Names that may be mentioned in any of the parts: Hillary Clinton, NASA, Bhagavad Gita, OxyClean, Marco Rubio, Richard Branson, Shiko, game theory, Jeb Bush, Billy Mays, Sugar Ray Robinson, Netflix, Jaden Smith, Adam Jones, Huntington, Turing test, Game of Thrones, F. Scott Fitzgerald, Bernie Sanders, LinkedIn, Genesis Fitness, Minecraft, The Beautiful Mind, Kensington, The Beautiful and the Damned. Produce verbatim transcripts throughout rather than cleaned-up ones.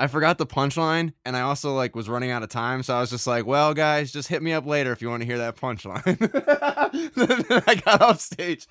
I forgot the punchline, and I also like was running out of time, so I was just like, well, guys, just hit me up later if you want to hear that punchline. Then I got off stage.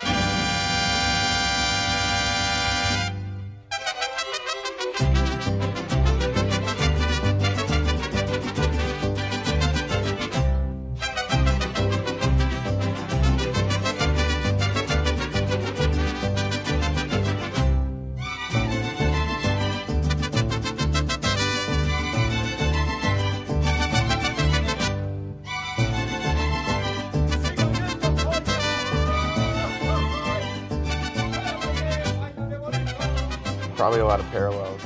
Probably a lot of parallels.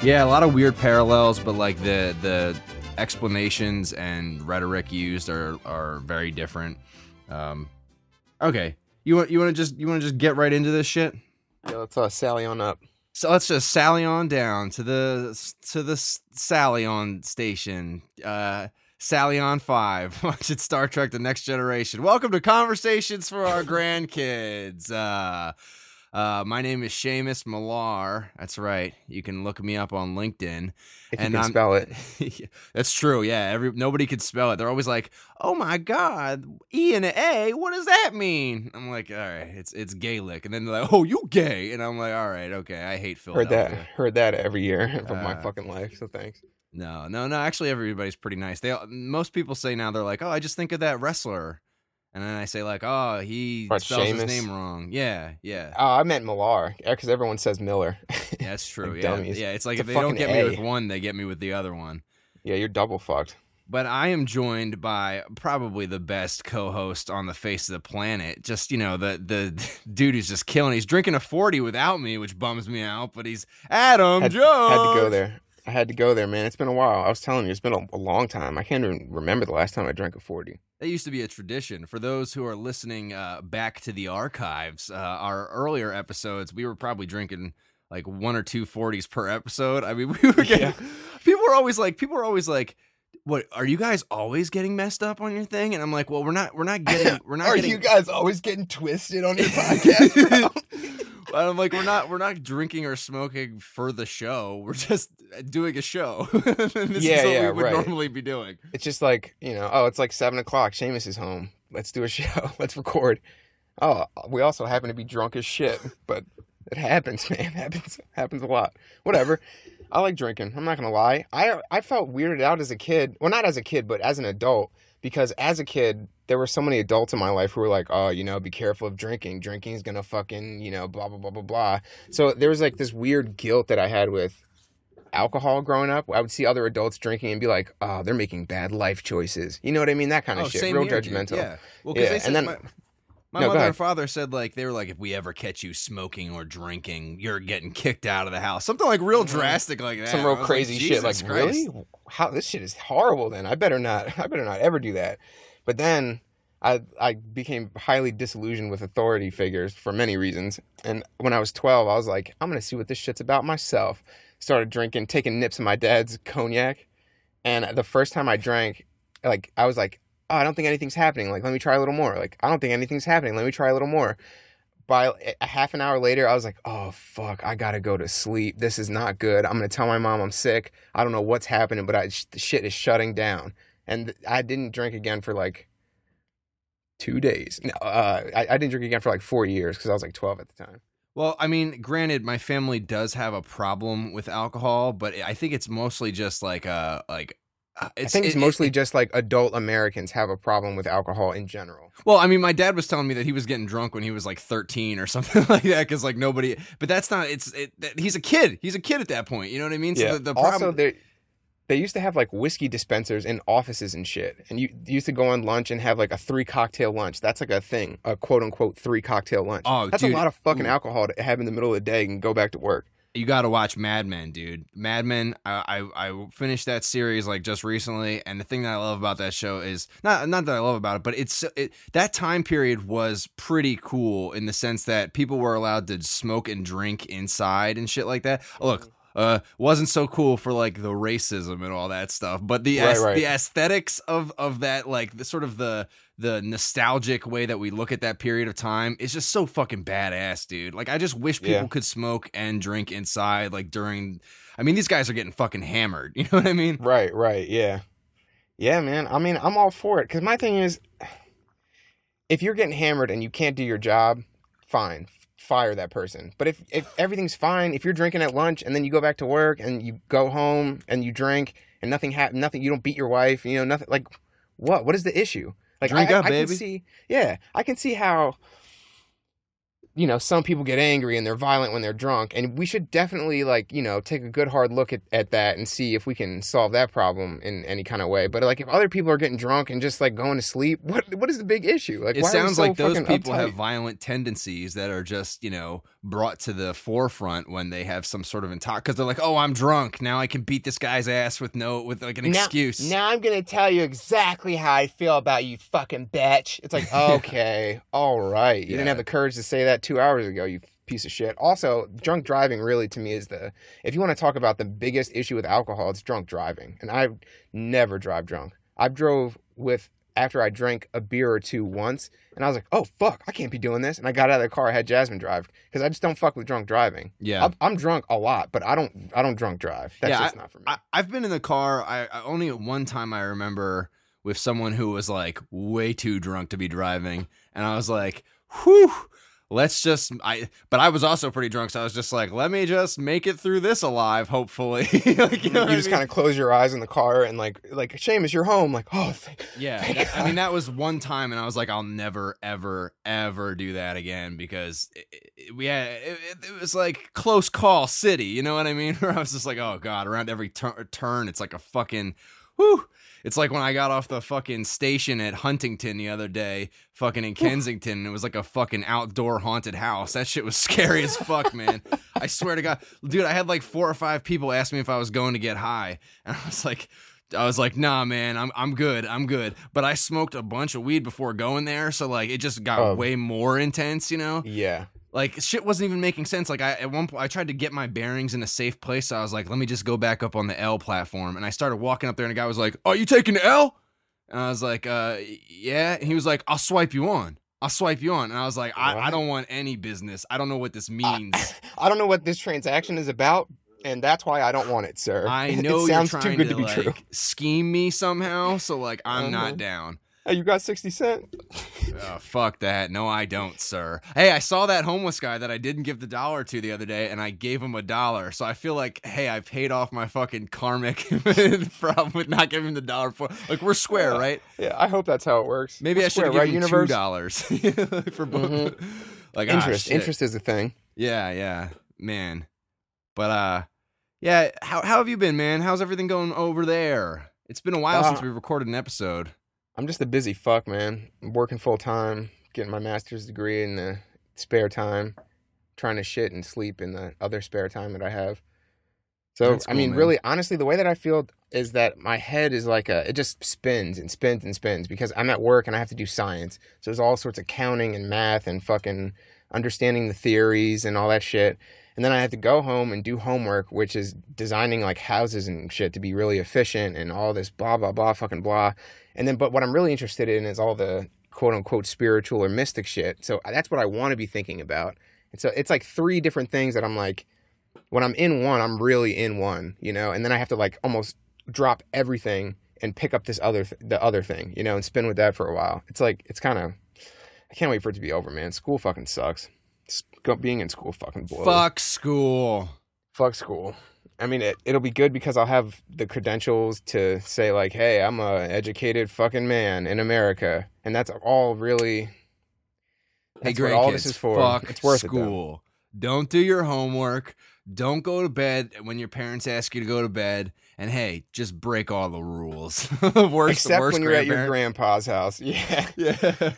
Yeah, a lot of weird parallels, but like the the explanations and rhetoric used are are very different. Um, okay, you want you want to just you want to just get right into this shit? Yeah, let's uh, sally on up. So let's just sally on down to the to the sally on station. Uh, sally on five. Watch it, Star Trek: The Next Generation. Welcome to Conversations for Our Grandkids. Uh, Uh, my name is Seamus Millar. That's right. You can look me up on LinkedIn. If and you can I'm, spell it. That's true. Yeah. Every nobody could spell it. They're always like, "Oh my God, E and A. What does that mean?" I'm like, "All right, it's it's Gaelic." And then they're like, "Oh, you gay?" And I'm like, "All right, okay. I hate Philadelphia." Heard that. Heard that every year of uh, my fucking life. So thanks. No, no, no. Actually, everybody's pretty nice. They most people say now they're like, "Oh, I just think of that wrestler." And then I say, like, oh, he but spells Seamus. His name wrong. Yeah, yeah. Oh, I meant Millar, because everyone says Miller. Yeah, that's true. Like yeah, dummies. Yeah, it's like it's if they don't get a. me with one, they get me with the other one. Yeah, you're double fucked. But I am joined by probably the best co-host on the face of the planet. Just, you know, the the dude who's just killing. He's drinking a forty without me, which bums me out, but he's Adam Jones. I had to go there. I had to go there, man. It's been a while. I was telling you, it's been a, a long time. I can't even remember the last time I drank a forty. That used to be a tradition. For those who are listening uh, back to the archives, uh, our earlier episodes, we were probably drinking like one or two forties per episode. I mean, we were getting... Yeah. People were always like... People were always like... What are you guys always getting messed up on your thing? And I'm like, well, we're not. We're not getting. We're not. Are getting... you guys always getting twisted on your podcast? Bro? I'm like, we're not. We're not drinking or smoking for the show. We're just doing a show. this yeah, is what yeah, we would right. normally be doing. It's just like you know. Oh, it's like seven o'clock. Seamus is home. Let's do a show. Let's record. Oh, we also happen to be drunk as shit, but it happens, man. It happens. Happens a lot. Whatever. I like drinking. I'm not going to lie. I I felt weirded out as a kid. Well, not as a kid, but as an adult. Because as a kid, there were so many adults in my life who were like, oh, you know, be careful of drinking. Drinking is going to fucking, you know, blah, blah, blah, blah, blah. So there was like this weird guilt that I had with alcohol growing up. I would see other adults drinking and be like, oh, they're making bad life choices. You know what I mean? That kind of oh, shit. Real here, judgmental. Dude. Yeah. Well, because yeah. they said and then... my... My no, mother and father said, like, they were like, if we ever catch you smoking or drinking, you're getting kicked out of the house. Something, like, real drastic like that. Some real crazy like, shit. Like, Christ. Really? How, this shit is horrible then. I better not. I better not ever do that. But then I I became highly disillusioned with authority figures for many reasons. And when I was twelve, I was like, I'm going to see what this shit's about myself. Started drinking, taking nips of my dad's cognac. And the first time I drank, like, I was like, oh, I don't think anything's happening. Like, let me try a little more. Like, I don't think anything's happening. Let me try a little more. By a half an hour later, I was like, oh, fuck, I got to go to sleep. This is not good. I'm going to tell my mom I'm sick. I don't know what's happening, but I, sh- the shit is shutting down. And th- I didn't drink again for like two days. No, uh, I, I didn't drink again for like four years because I was like twelve at the time. Well, I mean, granted, my family does have a problem with alcohol, but I think it's mostly just like a, like, Uh, I think it's it, mostly it, it, just like adult Americans have a problem with alcohol in general. Well, I mean, my dad was telling me that he was getting drunk when he was like thirteen or something like that because like nobody. But that's not. It's it, that, he's a kid. He's a kid at that point. You know what I mean? Yeah. So the, the problem. Also, they they used to have like whiskey dispensers in offices and shit, and you, you used to go on lunch and have like a three cocktail lunch. That's like a thing, a quote unquote three cocktail lunch. Oh, that's dude. a lot of fucking Ooh. alcohol to have in the middle of the day and go back to work. You got to watch Mad Men, dude. Mad Men, I, I I finished that series like just recently, and the thing that I love about that show is not not that I love about it, but it's it, that time period was pretty cool in the sense that people were allowed to smoke and drink inside and shit like that. Look, uh, wasn't so cool for like the racism and all that stuff, but the right, as- right. the aesthetics of of that, like the sort of the the nostalgic way that we look at that period of time is just so fucking badass, dude. Like, I just wish people yeah. could smoke and drink inside, like during. I mean, these guys are getting fucking hammered. You know what I mean? Right, right, yeah, yeah, man. I mean, I'm all for it because my thing is, if you're getting hammered and you can't do your job, fine. Fire that person. But if, if everything's fine, if you're drinking at lunch and then you go back to work and you go home and you drink and nothing happens, nothing, you don't beat your wife, you know, nothing, like, what? What is the issue? Like, drink I, up, I, I baby. Can see, yeah, I can see how, you know, some people get angry and they're violent when they're drunk. And we should definitely, like, you know, take a good hard look at, at that and see if we can solve that problem in any kind of way. But, like, if other people are getting drunk and just, like, going to sleep, what what is the big issue? Like, it why sounds are we so like those people uptight? Have violent tendencies that are just, you know, brought to the forefront when they have some sort of intox. Because they're like, oh, I'm drunk. Now I can beat this guy's ass with no, with, like, an now, excuse. Now I'm going to tell you exactly how I feel about you, fucking bitch. It's like, okay, all right. You yeah. didn't have the courage to say that two hours ago, you piece of shit. Also, drunk driving really to me is the, if you want to talk about the biggest issue with alcohol, it's drunk driving. And I never drive drunk. I drove with, after I drank a beer or two once, and I was like, oh, fuck, I can't be doing this. And I got out of the car, I had Jasmine drive, because I just don't fuck with drunk driving. Yeah. I'm, I'm drunk a lot, but I don't I don't drunk drive. That's yeah, just I, not for me. I, I've been in the car, I, I only at one time I remember with someone who was like way too drunk to be driving, and I was like, whew. Let's just, I, but I was also pretty drunk, so I was just like, let me just make it through this alive, hopefully. Like, you know you just kind of close your eyes in the car and like, like, Seamus, you're home. Like, oh, thank, yeah. Thank that, I mean, that was one time, and I was like, I'll never, ever, ever do that again because it, it, we had, it, it was like close call city, you know what I mean? Where I was just like, oh God, around every tur- turn, it's like a fucking, whew. It's like when I got off the fucking station at Huntington the other day, fucking in Kensington, and it was like a fucking outdoor haunted house. That shit was scary as fuck, man. I swear to God. Dude, I had like four or five people ask me if I was going to get high. And I was like, I was like, nah, man, I'm I'm good. I'm good. But I smoked a bunch of weed before going there, so like it just got um, way more intense, you know? Yeah. Like, shit wasn't even making sense. Like, I at one point, I tried to get my bearings in a safe place. So I was like, let me just go back up on the L platform. And I started walking up there, and a guy was like, are you taking the L? And I was like, uh, yeah. And he was like, I'll swipe you on. I'll swipe you on. And I was like, I, I don't want any business. I don't know what this means. I, I don't know what this transaction is about. And that's why I don't want it, sir. I know you're trying too good to, to be like, true. Scheme me somehow. So, like, I'm not down. Hey, you got sixty cent? Oh, fuck that. No, I don't, sir. Hey, I saw that homeless guy that I didn't give the dollar to the other day, and I gave him a dollar. So I feel like, hey, I paid off my fucking karmic problem with not giving him the dollar for. Like, we're square, uh, right? Yeah, I hope that's how it works. Maybe we're I should have right, given him two dollars for both. Mm-hmm. Like, interest. Ah, interest is a thing. Yeah, yeah. Man. But, uh, yeah, how, how have you been, man? How's everything going over there? It's been a while uh, since we recorded an episode. I'm just a busy fuck, man. I'm working full time, getting my master's degree in the spare time, trying to shit and sleep in the other spare time that I have. So, that's cool, I mean, man. Really, honestly, the way that I feel is that my head is like a, it just spins and spins and spins because I'm at work and I have to do science. So there's all sorts of counting and math and fucking understanding the theories and all that shit. And then I have to go home and do homework, which is designing like houses and shit to be really efficient and all this blah, blah, blah, fucking blah. And then, but what I'm really interested in is all the quote unquote spiritual or mystic shit. So that's what I want to be thinking about. And so it's like three different things that I'm like, when I'm in one, I'm really in one, you know, and then I have to like almost drop everything and pick up this other, th- the other thing, you know, and spin with that for a while. It's like, it's kind of, I can't wait for it to be over, man. School fucking sucks. Being in school fucking blows. Fuck school. Fuck school. I mean, it, it'll be good because I'll have the credentials to say like, hey, I'm a educated fucking man in America. And that's all really, that's hey, great what all kids, this is for. Fuck it's worth school. It, Don't do your homework. Don't go to bed when your parents ask you to go to bed. And hey, just break all the rules. worst, Except worst when you're at your grandpa's house. Yeah. Yeah.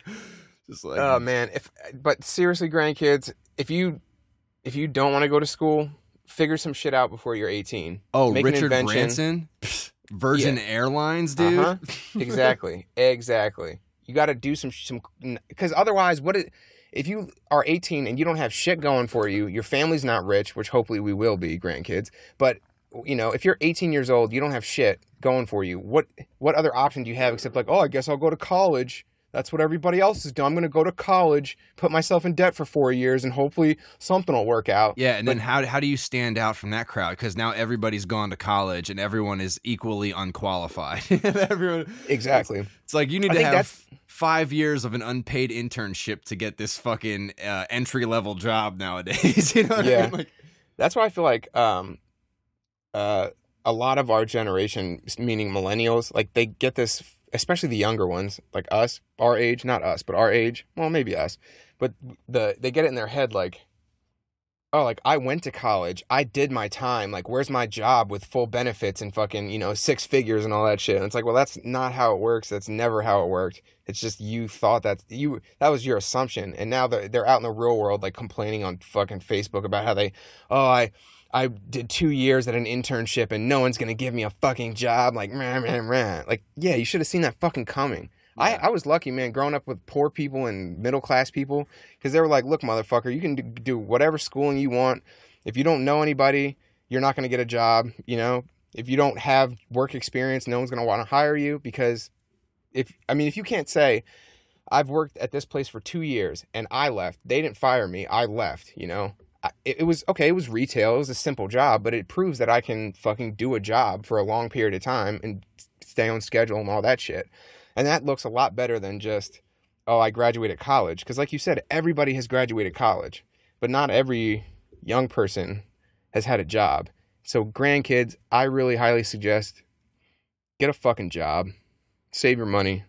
Just like, oh man, if but seriously, grandkids, if you if you don't want to go to school, figure some shit out before you're eighteen. Oh, Make Richard Branson, Pfft, Virgin yeah. Airlines, dude. Uh-huh. Exactly, exactly. You got to do some some because otherwise, what it if you are eighteen and you don't have shit going for you, your family's not rich, which hopefully we will be, grandkids, but, you know, if you're eighteen years old, you don't have shit going for you, what what other option do you have except like, oh, I guess I'll go to college. That's what everybody else is doing. I'm going to go to college, put myself in debt for four years, and hopefully something will work out. Yeah, and but, then how how do you stand out from that crowd? Because now everybody's gone to college, and everyone is equally unqualified. everyone, exactly. It's, it's like you need I to have that's... five years of an unpaid internship to get this fucking uh, entry-level job nowadays. You know what yeah. I mean? Like, that's why I feel like um, uh, a lot of our generation, meaning millennials, like they get this... especially the younger ones, like us, our age, not us, but our age, well, maybe us, but the they get it in their head like, oh, like, I went to college, I did my time, like, where's my job with full benefits and fucking, you know, six figures and all that shit, and it's like, well, that's not how it works, that's never how it worked, it's just you thought that, you, that was your assumption, and now they're, they're out in the real world, like, complaining on fucking Facebook about how they, oh, I... I did two years at an internship and no one's going to give me a fucking job. Like, rah, rah, rah. Like, yeah, you should have seen that fucking coming. Yeah. I, I was lucky, man, growing up with poor people and middle class people because they were like, look, motherfucker, you can do whatever schooling you want. If you don't know anybody, you're not going to get a job. You know, if you don't have work experience, no one's going to want to hire you because if, I mean, if you can't say I've worked at this place for two years and I left, they didn't fire me. I left, you know. It was, okay, it was retail, it was a simple job, but it proves that I can fucking do a job for a long period of time and stay on schedule and all that shit. And that looks a lot better than just, oh, I graduated college. Because like you said, everybody has graduated college, but not every young person has had a job. So grandkids, I really highly suggest get a fucking job, save your money.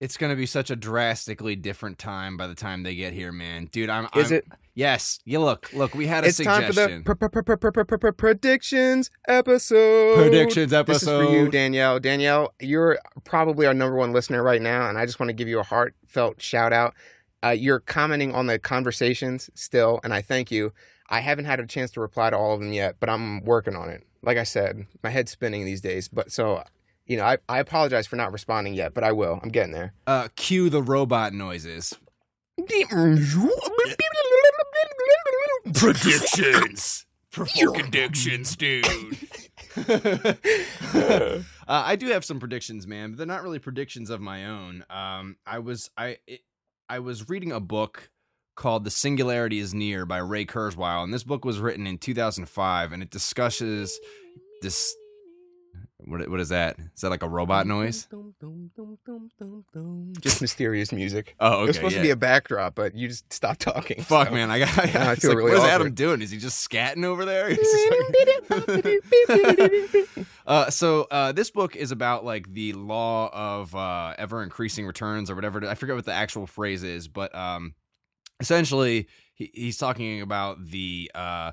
It's going to be such a drastically different time by the time they get here, man. Dude, I'm... Is I'm, it? Yes. You look. Look, we had a it's suggestion. It's time for the pr- pr- pr- pr- pr- predictions episode. Predictions episode. This is for you, Danielle. Danielle, you're probably our number one listener right now, and I just want to give you a heartfelt shout out. Uh, you're commenting on the conversations still, and I thank you. I haven't had a chance to reply to all of them yet, but I'm working on it. Like I said, my head's spinning these days, but so... You know, I, I apologize for not responding yet, but I will. I'm getting there. Uh, cue the robot noises. Predictions. For predictions, dude. uh, I do have some predictions, man, but they're not really predictions of my own. Um, I was I it, I was reading a book called The Singularity Is Near by Ray Kurzweil, and this book was written in two thousand five, and it discusses this. What What is that? Is that like a robot noise? Just mysterious music. Oh, okay. It was supposed yeah. to be a backdrop, but you just stopped talking. Fuck, so. man. I got. I, I, I feel like, really what awkward. Is Adam doing? Is he just scatting over there? Like... uh, so uh, this book is about like the law of uh, ever increasing returns or whatever. I forget what the actual phrase is, but um, essentially he, he's talking about the. Uh,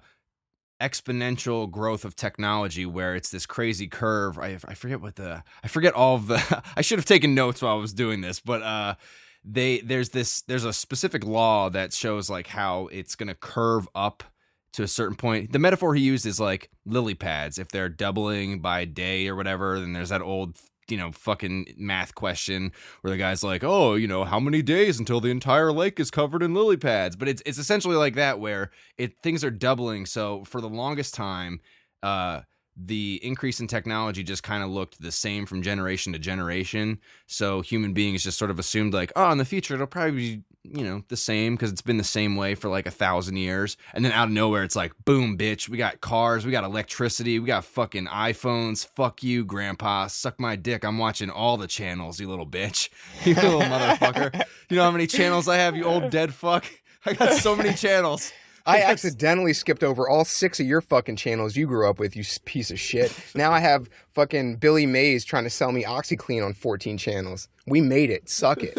exponential growth of technology where it's this crazy curve. I I forget what the, I forget all of the, I should have taken notes while I was doing this, but uh, they, there's this, there's a specific law that shows like how it's going to curve up to a certain point. The metaphor he used is like lily pads. If they're doubling by day or whatever, then there's that old, you know, fucking math question where the guy's like, oh, you know, how many days until the entire lake is covered in lily pads? But it's it's essentially like that where it things are doubling. So for the longest time, uh, the increase in technology just kind of looked the same from generation to generation. So human beings just sort of assumed like, oh, in the future, it'll probably be, you know, the same because it's been the same way for like a thousand years. And then out of nowhere, it's like, boom, bitch, we got cars, we got electricity, we got fucking iPhones. Fuck you, grandpa. Suck my dick. I'm watching all the channels, you little bitch. You little motherfucker. You know how many channels I have, you old dead fuck? I got so many channels. I accidentally skipped over all six of your fucking channels you grew up with, you piece of shit. Now I have fucking Billy Mays trying to sell me OxyClean on fourteen channels. We made it. Suck it.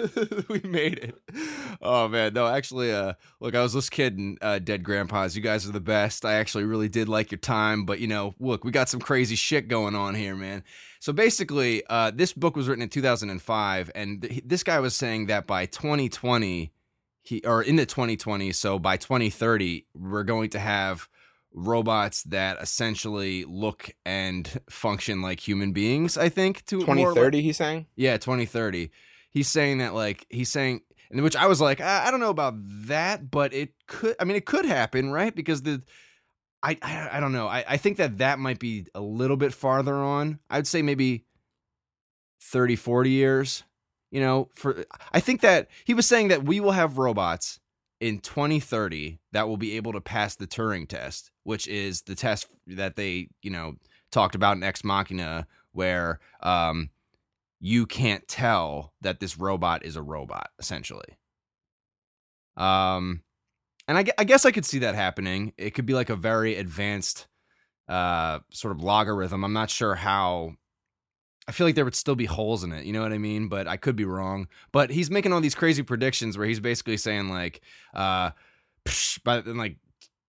We made it. Oh, man. No, actually, uh, look, I was just kidding, uh, Dead Grandpas. You guys are the best. I actually really did like your time. But, you know, look, we got some crazy shit going on here, man. So basically, uh, this book was written in two thousand five, and th- this guy was saying that by twenty twenty... He, or in the twenty twenties, so by twenty thirty, we're going to have robots that essentially look and function like human beings, I think. To twenty thirty, like, he's saying? Yeah, twenty thirty. He's saying that, like, he's saying in which I was like, I, I don't know about that, but it could, I mean, it could happen, right? Because the, I, I, I don't know. I, I think that that might be a little bit farther on. I'd say maybe thirty, forty years, you know, for, I think that he was saying that we will have robots in twenty thirty that will be able to pass the Turing test, which is the test that they, you know, talked about in Ex Machina, where um, you can't tell that this robot is a robot, essentially. Um, and I, I guess I could see that happening. It could be like a very advanced uh, sort of logarithm. I'm not sure how. I feel like there would still be holes in it, you know what I mean? But I could be wrong. But he's making all these crazy predictions where he's basically saying, like, uh, psh, by then, like,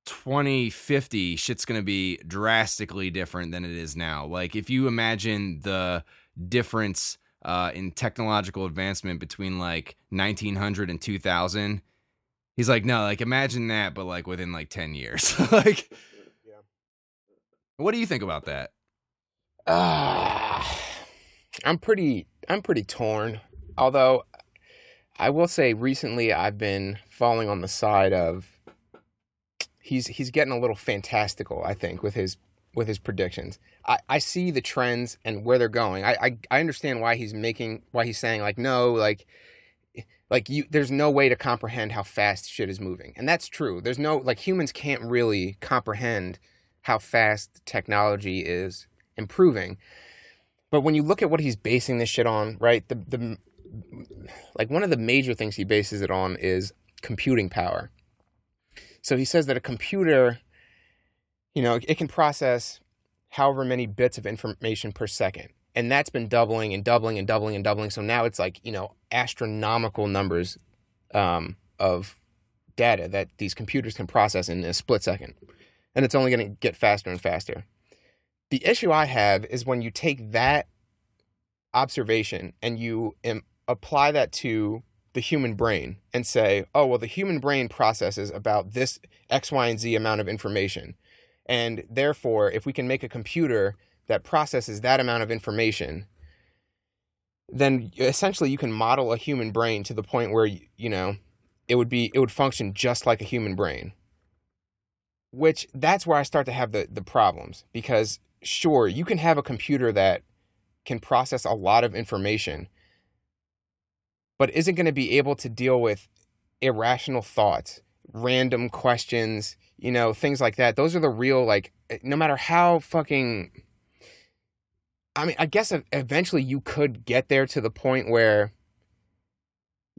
twenty fifty, shit's going to be drastically different than it is now. Like, if you imagine the difference uh, in technological advancement between, like, nineteen hundred and two thousand, he's like, no, like, imagine that, but, like, within, like, ten years. Like, yeah. What do you think about that? Ah... Uh... I'm pretty I'm pretty torn, although I will say recently I've been falling on the side of he's he's getting a little fantastical, I think, with his with his predictions. I, I see the trends and where they're going. I, I, I understand why he's making why he's saying like no, like like you there's no way to comprehend how fast shit is moving. And that's true. There's no like humans can't really comprehend how fast technology is improving. But when you look at what he's basing this shit on, right, the the like one of the major things he bases it on is computing power. So he says that a computer, you know, it can process however many bits of information per second. And that's been doubling and doubling and doubling and doubling. So now it's like, you know, astronomical numbers um, of data that these computers can process in a split second. And it's only going to get faster and faster. The issue I have is when you take that observation and you im- apply that to the human brain and say, oh, well, the human brain processes about this X, Y, and Z amount of information. And therefore, if we can make a computer that processes that amount of information, then essentially you can model a human brain to the point where, you know, it would be it would function just like a human brain. Which that's where I start to have the, the problems because... Sure, you can have a computer that can process a lot of information, but isn't going to be able to deal with irrational thoughts, random questions, you know, things like that. Those are the real, like, no matter how fucking... I mean, I guess eventually you could get there to the point where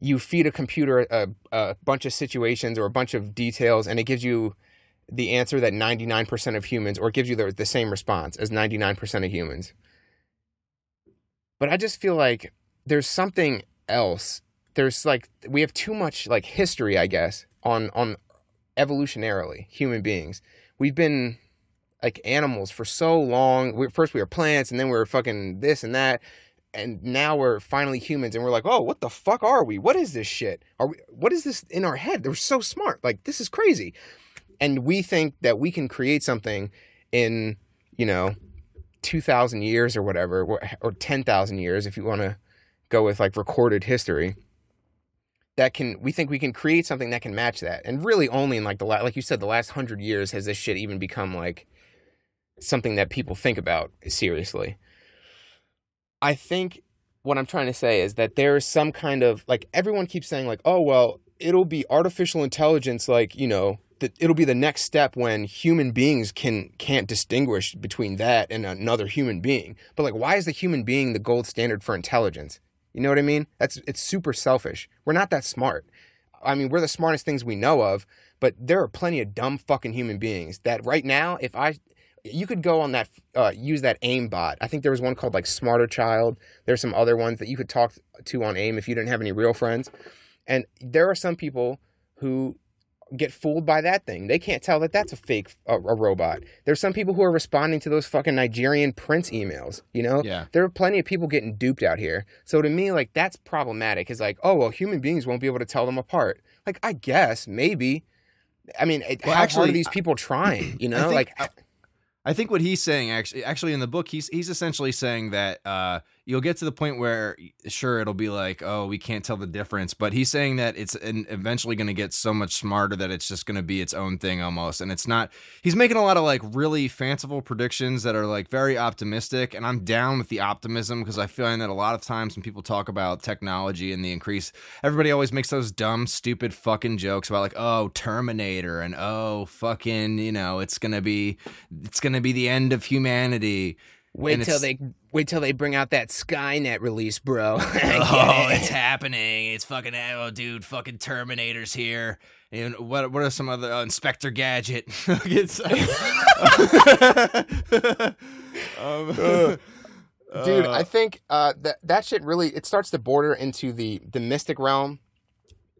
you feed a computer a, a bunch of situations or a bunch of details and it gives you... the answer that ninety-nine percent of humans, or gives you the, the same response as ninety-nine percent of humans. But I just feel like there's something else. There's like, we have too much like history, I guess, on, on evolutionarily human beings. We've been like animals for so long. We, first we were plants and then we were fucking this and that. And now we're finally humans and we're like, oh, what the fuck are we? What is this shit? Are we, what is this in our head? They're so smart. Like, this is crazy. And we think that we can create something in, you know, two thousand years or whatever, or ten thousand years if you want to go with like recorded history. That can, we think we can create something that can match that. And really only in like the last, like you said, the last hundred years has this shit even become like something that people think about seriously. I think what I'm trying to say is that there is some kind of, like everyone keeps saying like, oh, well, it'll be artificial intelligence, like, you know, it'll be the next step when human beings can, can't distinguish between that and another human being. But like, why is the human being the gold standard for intelligence? You know what I mean? That's, it's super selfish. We're not that smart. I mean, we're the smartest things we know of, but there are plenty of dumb fucking human beings that right now, if I, you could go on that, uh, use that AIM bot. I think there was one called like Smarter Child. There's some other ones that you could talk to on AIM if you didn't have any real friends. And there are some people who get fooled by that thing. They can't tell that that's a fake a, a robot. There's some people who are responding to those fucking Nigerian prince emails, you know? Yeah. There are plenty of people getting duped out here. So to me, like, that's problematic. It's like, oh, well, human beings won't be able to tell them apart. Like, I guess, maybe. I mean, it, well, how actually, hard are these people trying, you know? I think, like, I, I think what he's saying, actually, actually in the book, he's he's essentially saying that uh, you'll get to the point where, sure, it'll be like, oh, we can't tell the difference. But he's saying that it's eventually going to get so much smarter that it's just going to be its own thing almost. And it's not, he's making a lot of like really fanciful predictions that are like very optimistic. And I'm down with the optimism because I find that a lot of times when people talk about technology and the increase, everybody always makes those dumb, stupid fucking jokes about like, oh, Terminator and oh, fucking, you know, it's going to be, it's going to be the end of humanity. Wait and till they wait till they bring out that Skynet release, bro. Oh, it. it's happening! It's fucking oh, dude, fucking Terminator's here. And what what are some other uh, Inspector Gadget? It's, um, dude, I think uh, that that shit really it starts to border into the the mystic realm.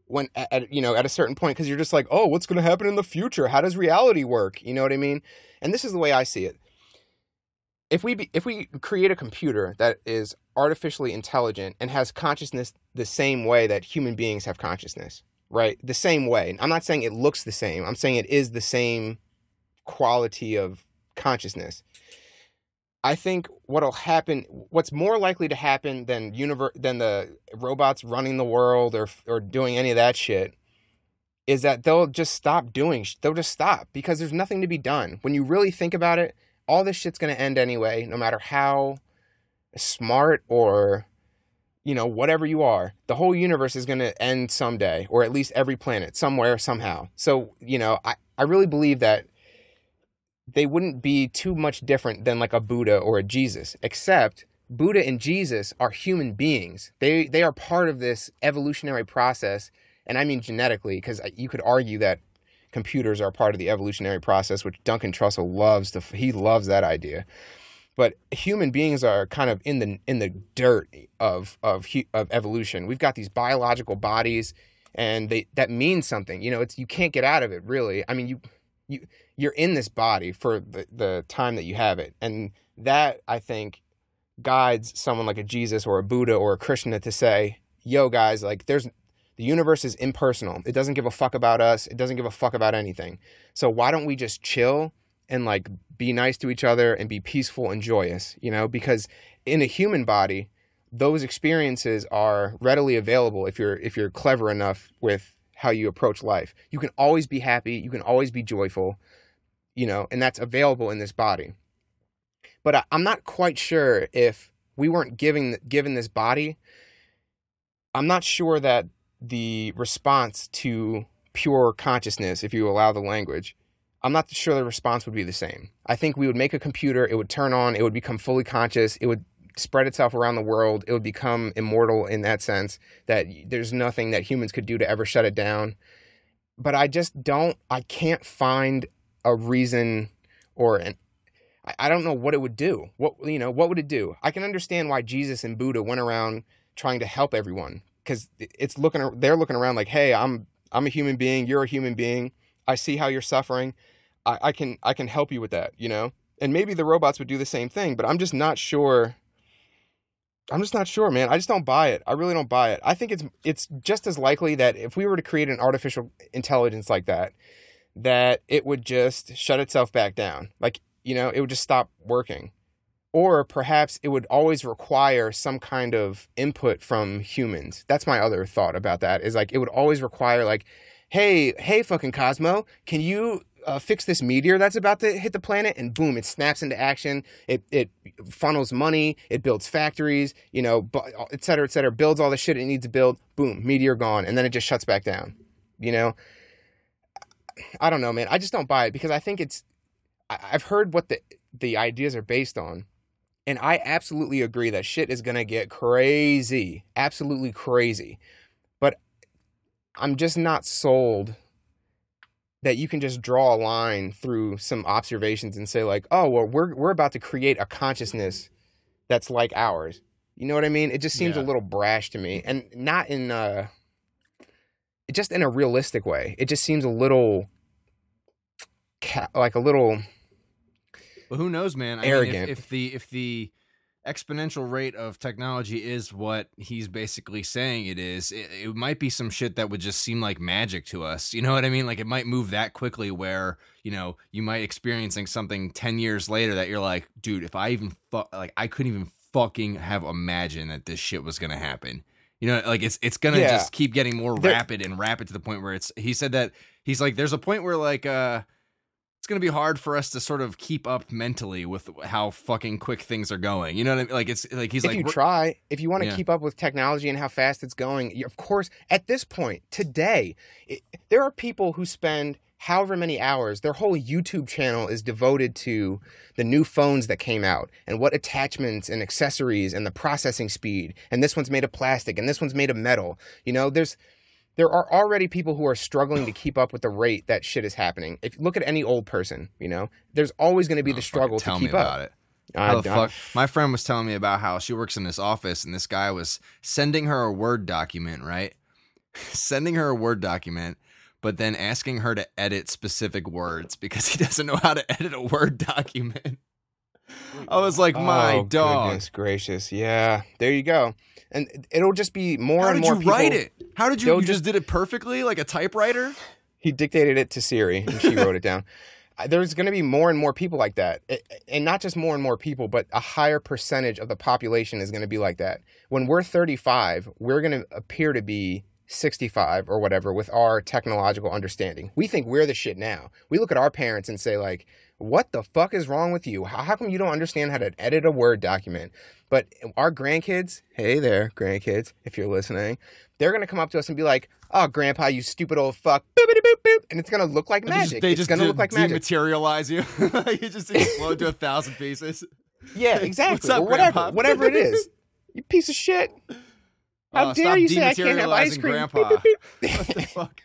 When at, you know at a certain point, because you're just like, oh, what's going to happen in the future? How does reality work? You know what I mean? And this is the way I see it. If we be, if we create a computer that is artificially intelligent and has consciousness the same way that human beings have consciousness, right? The same way. I'm not saying it looks the same. I'm saying it is the same quality of consciousness. I think what'll happen, what's more likely to happen than universe, than the robots running the world or or doing any of that shit, is that they'll just stop doing. They'll just stop because there's nothing to be done. When you really think about it, all this shit's going to end anyway, no matter how smart or, you know, whatever you are. The whole universe is going to end someday, or at least every planet, somewhere, somehow. So, you know, I, I really believe that they wouldn't be too much different than like a Buddha or a Jesus, except Buddha and Jesus are human beings. They, they are part of this evolutionary process, and I mean genetically, because you could argue that computers are part of the evolutionary process, which Duncan Trussell loves. To, he loves that idea. But human beings are kind of in the in the dirt of of of evolution. We've got these biological bodies, and they that means something. You know, it's you can't get out of it really. I mean, you you you're in this body for the, the time that you have it, and that I think guides someone like a Jesus or a Buddha or a Krishna to say, "Yo, guys, like there's." The universe is impersonal. It doesn't give a fuck about us. It doesn't give a fuck about anything. So why don't we just chill and like be nice to each other and be peaceful and joyous, you know? Because in a human body, those experiences are readily available if you're if you're clever enough with how you approach life. You can always be happy, you can always be joyful, you know, and that's available in this body. But I, I'm not quite sure if we weren't giving given this body, I'm not sure that the response to pure consciousness, if you allow the language, I'm not sure the response would be the same. I think we would make a computer, it would turn on, it would become fully conscious, it would spread itself around the world, it would become immortal in that sense, that there's nothing that humans could do to ever shut it down. But I just don't, I can't find a reason or an I don't know what it would do. What, you know, what would it do? I can understand why Jesus and Buddha went around trying to help everyone. Because it's looking, they're looking around like, hey, I'm I'm a human being. You're a human being. I see how you're suffering. I, I can I can help you with that, you know. And maybe the robots would do the same thing, but I'm just not sure. I'm just not sure, man. I just don't buy it. I really don't buy it. I think it's it's just as likely that if we were to create an artificial intelligence like that, that it would just shut itself back down. Like, you know, it would just stop working. Or perhaps it would always require some kind of input from humans. That's my other thought about that, is like it would always require like, hey, hey, fucking Cosmo, can you uh, fix this meteor that's about to hit the planet? And boom, it snaps into action. It it funnels money. It builds factories, you know, et cetera, et cetera. Builds all the shit it needs to build. Boom, meteor gone. And then it just shuts back down, you know? I don't know, man. I just don't buy it because I think it's – I've heard what the the ideas are based on. And I absolutely agree that shit is going to get crazy, absolutely crazy. But I'm just not sold that you can just draw a line through some observations and say like, oh, well, we're we're about to create a consciousness that's like ours. You know what I mean? It just seems yeah. a little brash to me, and not in a, just in a realistic way. It just seems a little like a little... Well, who knows, man? I Arrogant. Mean, if, if the if the exponential rate of technology is what he's basically saying it is, it, it might be some shit that would just seem like magic to us. You know what I mean? Like it might move that quickly where, you know, you might experiencing something ten years later that you're like, dude, if I even thought, like I couldn't even fucking have imagined that this shit was going to happen. You know, like it's it's going to yeah. just keep getting more there- rapid and rapid to the point where it's, he said that he's like, there's a point where like, uh, it's going to be hard for us to sort of keep up mentally with how fucking quick things are going. You know what I mean? Like it's like, he's if like, if you try, if you want to yeah. keep up with technology and how fast it's going, of course, at this point today, it, there are people who spend however many hours, their whole YouTube channel is devoted to the new phones that came out and what attachments and accessories and the processing speed. And this one's made of plastic and this one's made of metal. You know, there's, There are already people who are struggling to keep up with the rate that shit is happening. If you look at any old person, you know, there's always going to be oh, the struggle to keep up. Tell me about it. How the fuck? My friend was telling me about how she works in this office and this guy was sending her a Word document, right? sending her a Word document, but then asking her to edit specific words because he doesn't know how to edit a Word document. I was like, my oh, dog. Goodness gracious. Yeah. There you go. And it'll just be more and more people. How did you write it? How did you, you just, just did it perfectly like a typewriter? He dictated it to Siri and she wrote it down. There's going to be more and more people like that. It, and not just more and more people, but a higher percentage of the population is going to be like that. When we're thirty-five, we're going to appear to be sixty-five or whatever with our technological understanding. We think we're the shit now. We look at our parents and say like, what the fuck is wrong with you? How, how come you don't understand how to edit a Word document? But our grandkids, hey there, grandkids, if you're listening, they're going to come up to us and be like, oh, grandpa, you stupid old fuck. Boop, boop, boop, boop. And it's going to look like magic. They just, they it's going to de- look like magic. Dematerialize you. You just explode to a thousand pieces. Yeah, exactly. What's up, or whatever, grandpa? Whatever it is. You piece of shit. How uh, dare you say I can't have ice cream? Grandpa. Boop, boop, boop. What the fuck?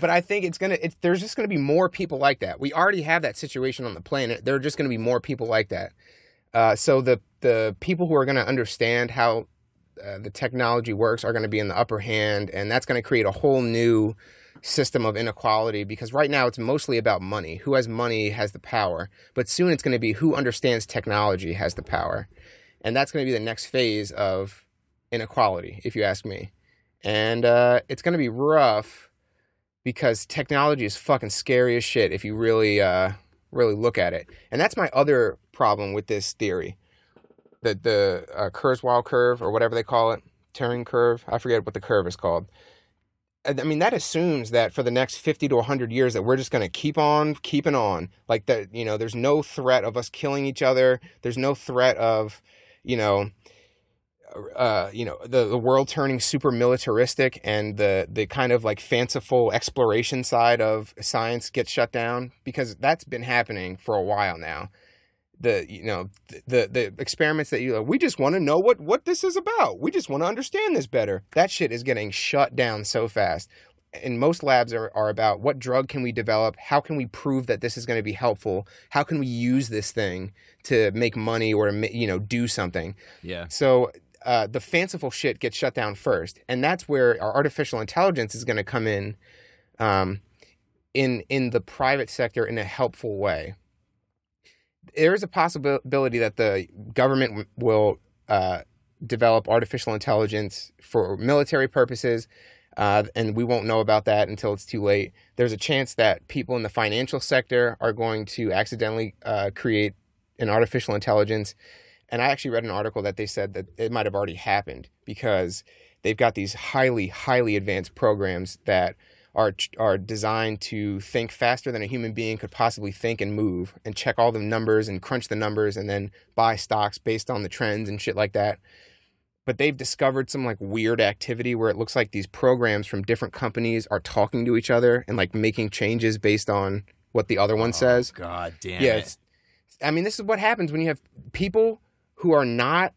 But I think it's going it, to, there's just going to be more people like that. We already have that situation on the planet. There are just going to be more people like that. Uh, so the, the people who are going to understand how uh, the technology works are going to be in the upper hand. And that's going to create a whole new system of inequality because right now it's mostly about money. Who has money has the power. But soon it's going to be who understands technology has the power. And that's going to be the next phase of inequality, if you ask me. And uh, it's going to be rough. Because technology is fucking scary as shit if you really, uh, really look at it. And that's my other problem with this theory. The, the uh, Kurzweil curve or whatever they call it. Turing curve. I forget what the curve is called. I mean, that assumes that for the next fifty to one hundred years that we're just going to keep on keeping on. Like, that, you know, there's no threat of us killing each other. There's no threat of, you know... Uh, you know, the, the world turning super militaristic and the, the kind of like fanciful exploration side of science gets shut down because that's been happening for a while now. The, you know, the, the experiments that you, like, we just want to know what, what this is about. We just want to understand this better. That shit is getting shut down so fast. And most labs are, are about what drug can we develop? How can we prove that this is going to be helpful? How can we use this thing to make money or, you know, do something? Yeah. So, Uh, the fanciful shit gets shut down first. And that's where our artificial intelligence is going to come in, um, in in the private sector in a helpful way. There is a possibility that the government w- will uh, develop artificial intelligence for military purposes, uh, and we won't know about that until it's too late. There's a chance that people in the financial sector are going to accidentally uh, create an artificial intelligence. And I actually read an article that they said that it might have already happened because they've got these highly, highly advanced programs that are are designed to think faster than a human being could possibly think and move and check all the numbers and crunch the numbers and then buy stocks based on the trends and shit like that. But they've discovered some like weird activity where it looks like these programs from different companies are talking to each other and like making changes based on what the other one oh, says. God damn yeah, it. It's, I mean, this is what happens when you have people... who are not,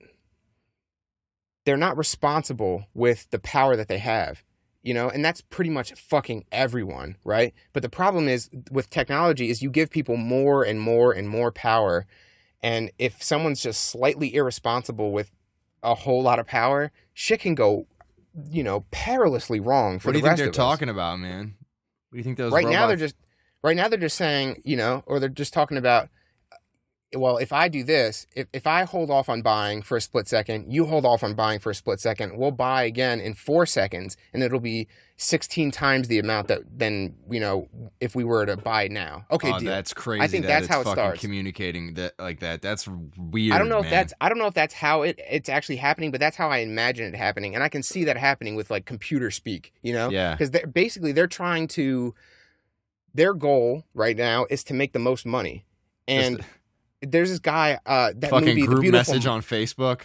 they're not responsible with the power that they have, you know, and that's pretty much fucking everyone, right? But the problem is with technology is you give people more and more and more power. And if someone's just slightly irresponsible with a whole lot of power, shit can go, you know, perilously wrong for the rest of us. What do you think they're talking about, man? What do you think those robots... Right now they're just, right now they're just saying, you know, or they're just talking about, well, if I do this, if, if I hold off on buying for a split second, you hold off on buying for a split second, we'll buy again in four seconds, and it'll be sixteen times the amount that then, you know, if we were to buy now. Okay, oh, deal. That's crazy. I think that that's it's how it fucking starts. Communicating that like that. That's weird. I don't know man. if that's I don't know if that's how it, it's actually happening, but that's how I imagine it happening, and I can see that happening with like computer speak. You know, yeah. Because they're, basically they're trying to. Their goal right now is to make the most money, and Just, there's this guy uh, that fucking movie, group The Beautiful message Mind. On Facebook.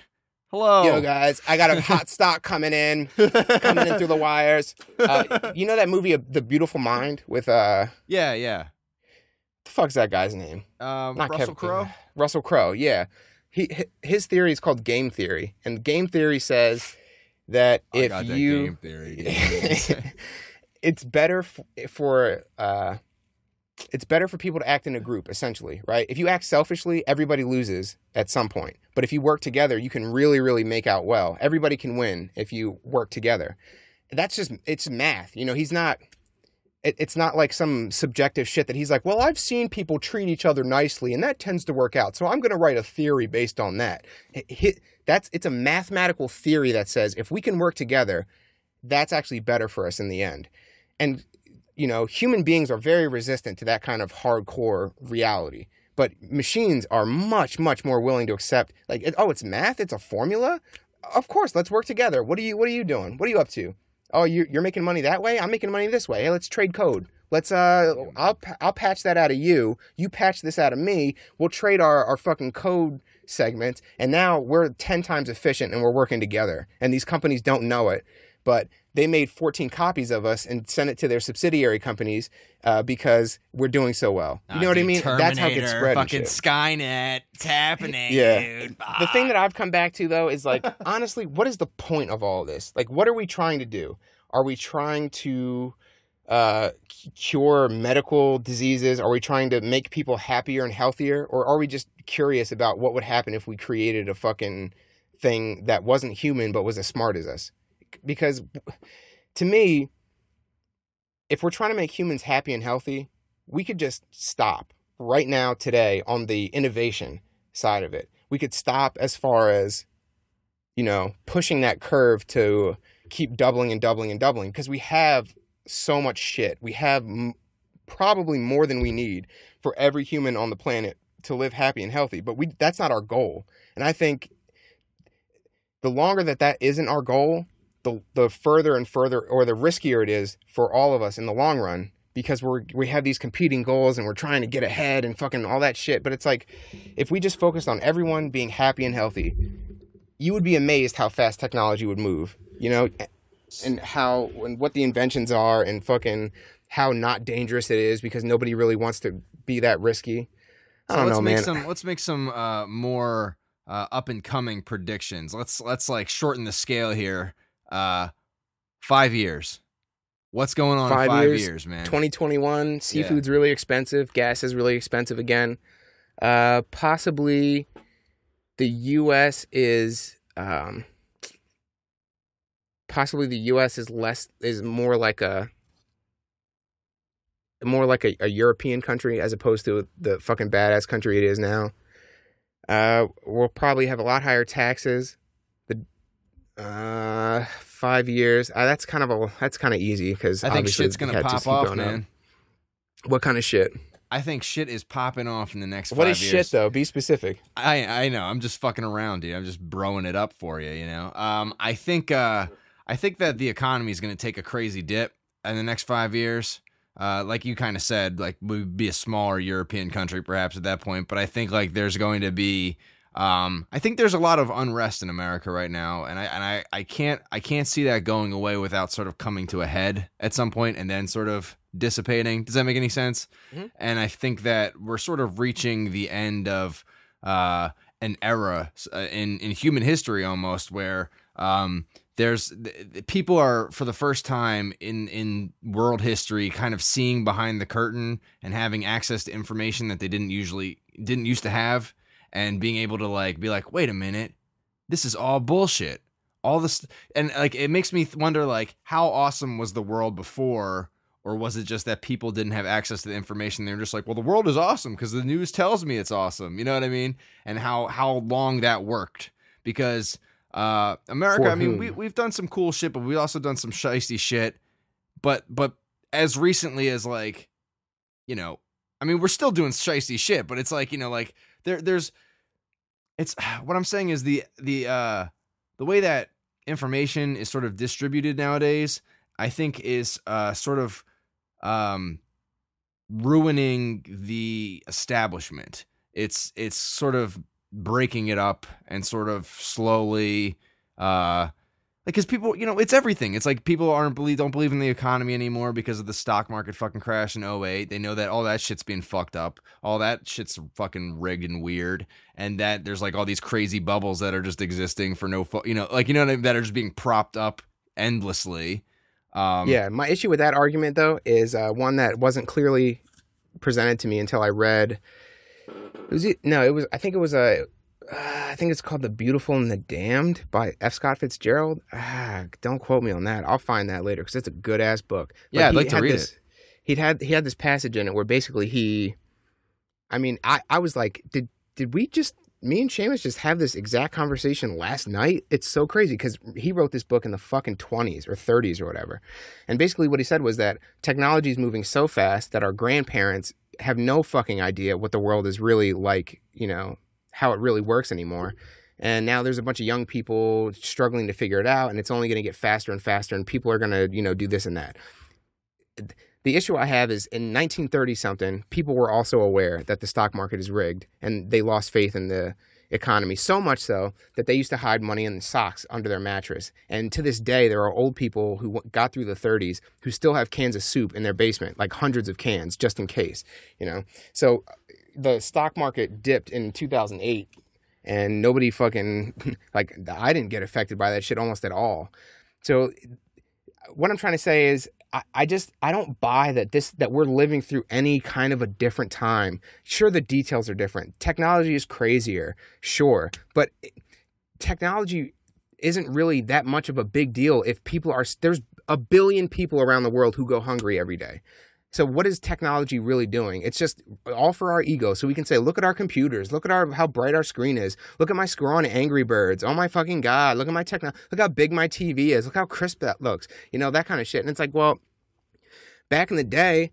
Hello, yo guys, I got a hot stock coming in, coming in through the wires. Uh, you know that movie, The Beautiful Mind, with uh, yeah, yeah. What the fuck's that guy's name? Um, Not Russell Crowe. Russell Crowe, yeah. He his theory is called game theory, and game theory says that I if got that you game theory. It's better f- for uh, it's better for people to act in a group, essentially, right? If you act selfishly, everybody loses at some point. But if you work together, you can really, really make out well. Everybody can win if you work together. That's just it's math, you know. He's not. It, it's not like some subjective shit that he's like, well, I've seen people treat each other nicely, and that tends to work out. So I'm going to write a theory based on that. It, that's it's a mathematical theory that says if we can work together, that's actually better for us in the end. And, you know, human beings are very resistant to that kind of hardcore reality. But machines are much, much more willing to accept, like, oh, it's math? It's a formula? Of course, let's work together. What are you What are you doing? What are you up to? Oh, you're making money that way? I'm making money this way. Hey, let's trade code. Let's, uh, I'll I'll patch that out of you. You patch this out of me. We'll trade our, our fucking code segments. And now we're ten times efficient and we're working together. And these companies don't know it. But they made fourteen copies of us and sent it to their subsidiary companies uh, because we're doing so well. You know oh, what dude, I mean? Terminator, that's how it gets spread. Fucking Skynet, it's happening. Yeah. Dude. The thing that I've come back to though is like, honestly, what is the point of all this? Like, what are we trying to do? Are we trying to uh, cure medical diseases? Are we trying to make people happier and healthier? Or are we just curious about what would happen if we created a fucking thing that wasn't human but was as smart as us? Because to me, if we're trying to make humans happy and healthy, we could just stop right now today on the innovation side of it. We could stop as far as, you know, pushing that curve to keep doubling and doubling and doubling because we have so much shit. We have m- probably more than we need for every human on the planet to live happy and healthy. But we that's not our goal. And I think the longer that that isn't our goal, The, the further and further or the riskier it is for all of us in the long run because we're we have these competing goals and we're trying to get ahead and fucking all that shit. But it's like if we just focused on everyone being happy and healthy, you would be amazed how fast technology would move, you know, and how and what the inventions are and fucking how not dangerous it is because nobody really wants to be that risky. I don't so know, man. Make some, let's make some uh, more uh, up and coming predictions. Let's let's like shorten the scale here. Uh, five years. What's going on five in five years, years man? twenty twenty-one, seafood's yeah. really expensive. Gas is really expensive again. Uh, possibly the U S is, um, possibly the U S is less, is more like a, more like a, a European country as opposed to the fucking badass country it is now. Uh, we'll probably have a lot higher taxes. Uh, five years. Uh, that's kind of a that's kind of easy because I think shit's gonna pop off, man. Up. What kind of shit? I think shit is popping off in the next. What five is years. Shit though? Be specific. I I know. I'm just fucking around, dude. I'm just broing it up for you. You know. Um. I think. Uh. I think that the economy is gonna take a crazy dip in the next five years. Uh. Like you kind of said, like we'd be a smaller European country perhaps at that point. But I think like there's going to be. Um, I think there's a lot of unrest in America right now, and I and I, I can't I can't see that going away without sort of coming to a head at some point and then sort of dissipating. Does that make any sense? Mm-hmm. And I think that we're sort of reaching the end of uh, an era in, in human history almost where um, there's the people are for the first time in, in world history kind of seeing behind the curtain and having access to information that they didn't usually didn't used to have. And being able to like be like, wait a minute, this is all bullshit. All this, and like it makes me wonder, like how awesome was the world before, Or was it just that people didn't have access to the information? They were just like, well, the world is awesome because the news tells me it's awesome. You know what I mean? And how, how long that worked. Because uh, America, For I mean, whom? we, we've done some cool shit, but we've also done some shiesty shit. But but as recently as, like, you know, I mean, we're still doing shiesty shit, but it's like, you know, like there there's it's what I'm saying is the the uh, the way that information is sort of distributed nowadays, I think is uh, sort of um, ruining the establishment. It's it's sort of breaking it up and sort of slowly uh, like, because people, you know, it's everything. It's like people aren't believe don't believe in the economy anymore because of the stock market fucking crash in oh eight. They know that all that shit's being fucked up. All that shit's fucking rigged and weird. And that there's like all these crazy bubbles that are just existing for no, fu- you know, like, you know what I mean? That are just being propped up endlessly. Um, yeah. My issue with that argument, though, is uh, one that wasn't clearly presented to me until I read. It was, no, it was I think it was a. Uh, I think it's called The Beautiful and the Damned by F. Scott Fitzgerald. Ah, don't quote me on that. I'll find that later because it's a good-ass book. But yeah, I'd like to read this, it. He'd had, he had this passage in it where basically he... I mean, I, I was like, did did we just... Me and Seamus just have this exact conversation last night? It's so crazy because he wrote this book in the fucking twenties or thirties or whatever. And basically what he said was that technology is moving so fast that our grandparents have no fucking idea what the world is really like, you know... how it really works anymore. And now there's a bunch of young people struggling to figure it out, and it's only going to get faster and faster, and people are going to, you know, do this and that. The issue I have is in nineteen thirty something, people were also aware that the stock market is rigged, and they lost faith in the economy, so much so that they used to hide money in socks under their mattress. And to this day, there are old people who got through the thirties who still have cans of soup in their basement, like hundreds of cans, just in case, you know? So... The stock market dipped in two thousand eight, and nobody fucking, like, I didn't get affected by that shit almost at all. So what I'm trying to say is I, I just, I don't buy that this, that we're living through any kind of a different time. Sure, the details are different. Technology is crazier, sure. But technology isn't really that much of a big deal if people are, there's a billion people around the world who go hungry every day. So what is technology really doing? It's just all for our ego. So we can say, look at our computers. Look at our how bright our screen is. Look at my score on Angry Birds. Oh, my fucking God. Look at my techno. Look how big my T V is. Look how crisp that looks. You know, that kind of shit. And it's like, well, back in the day,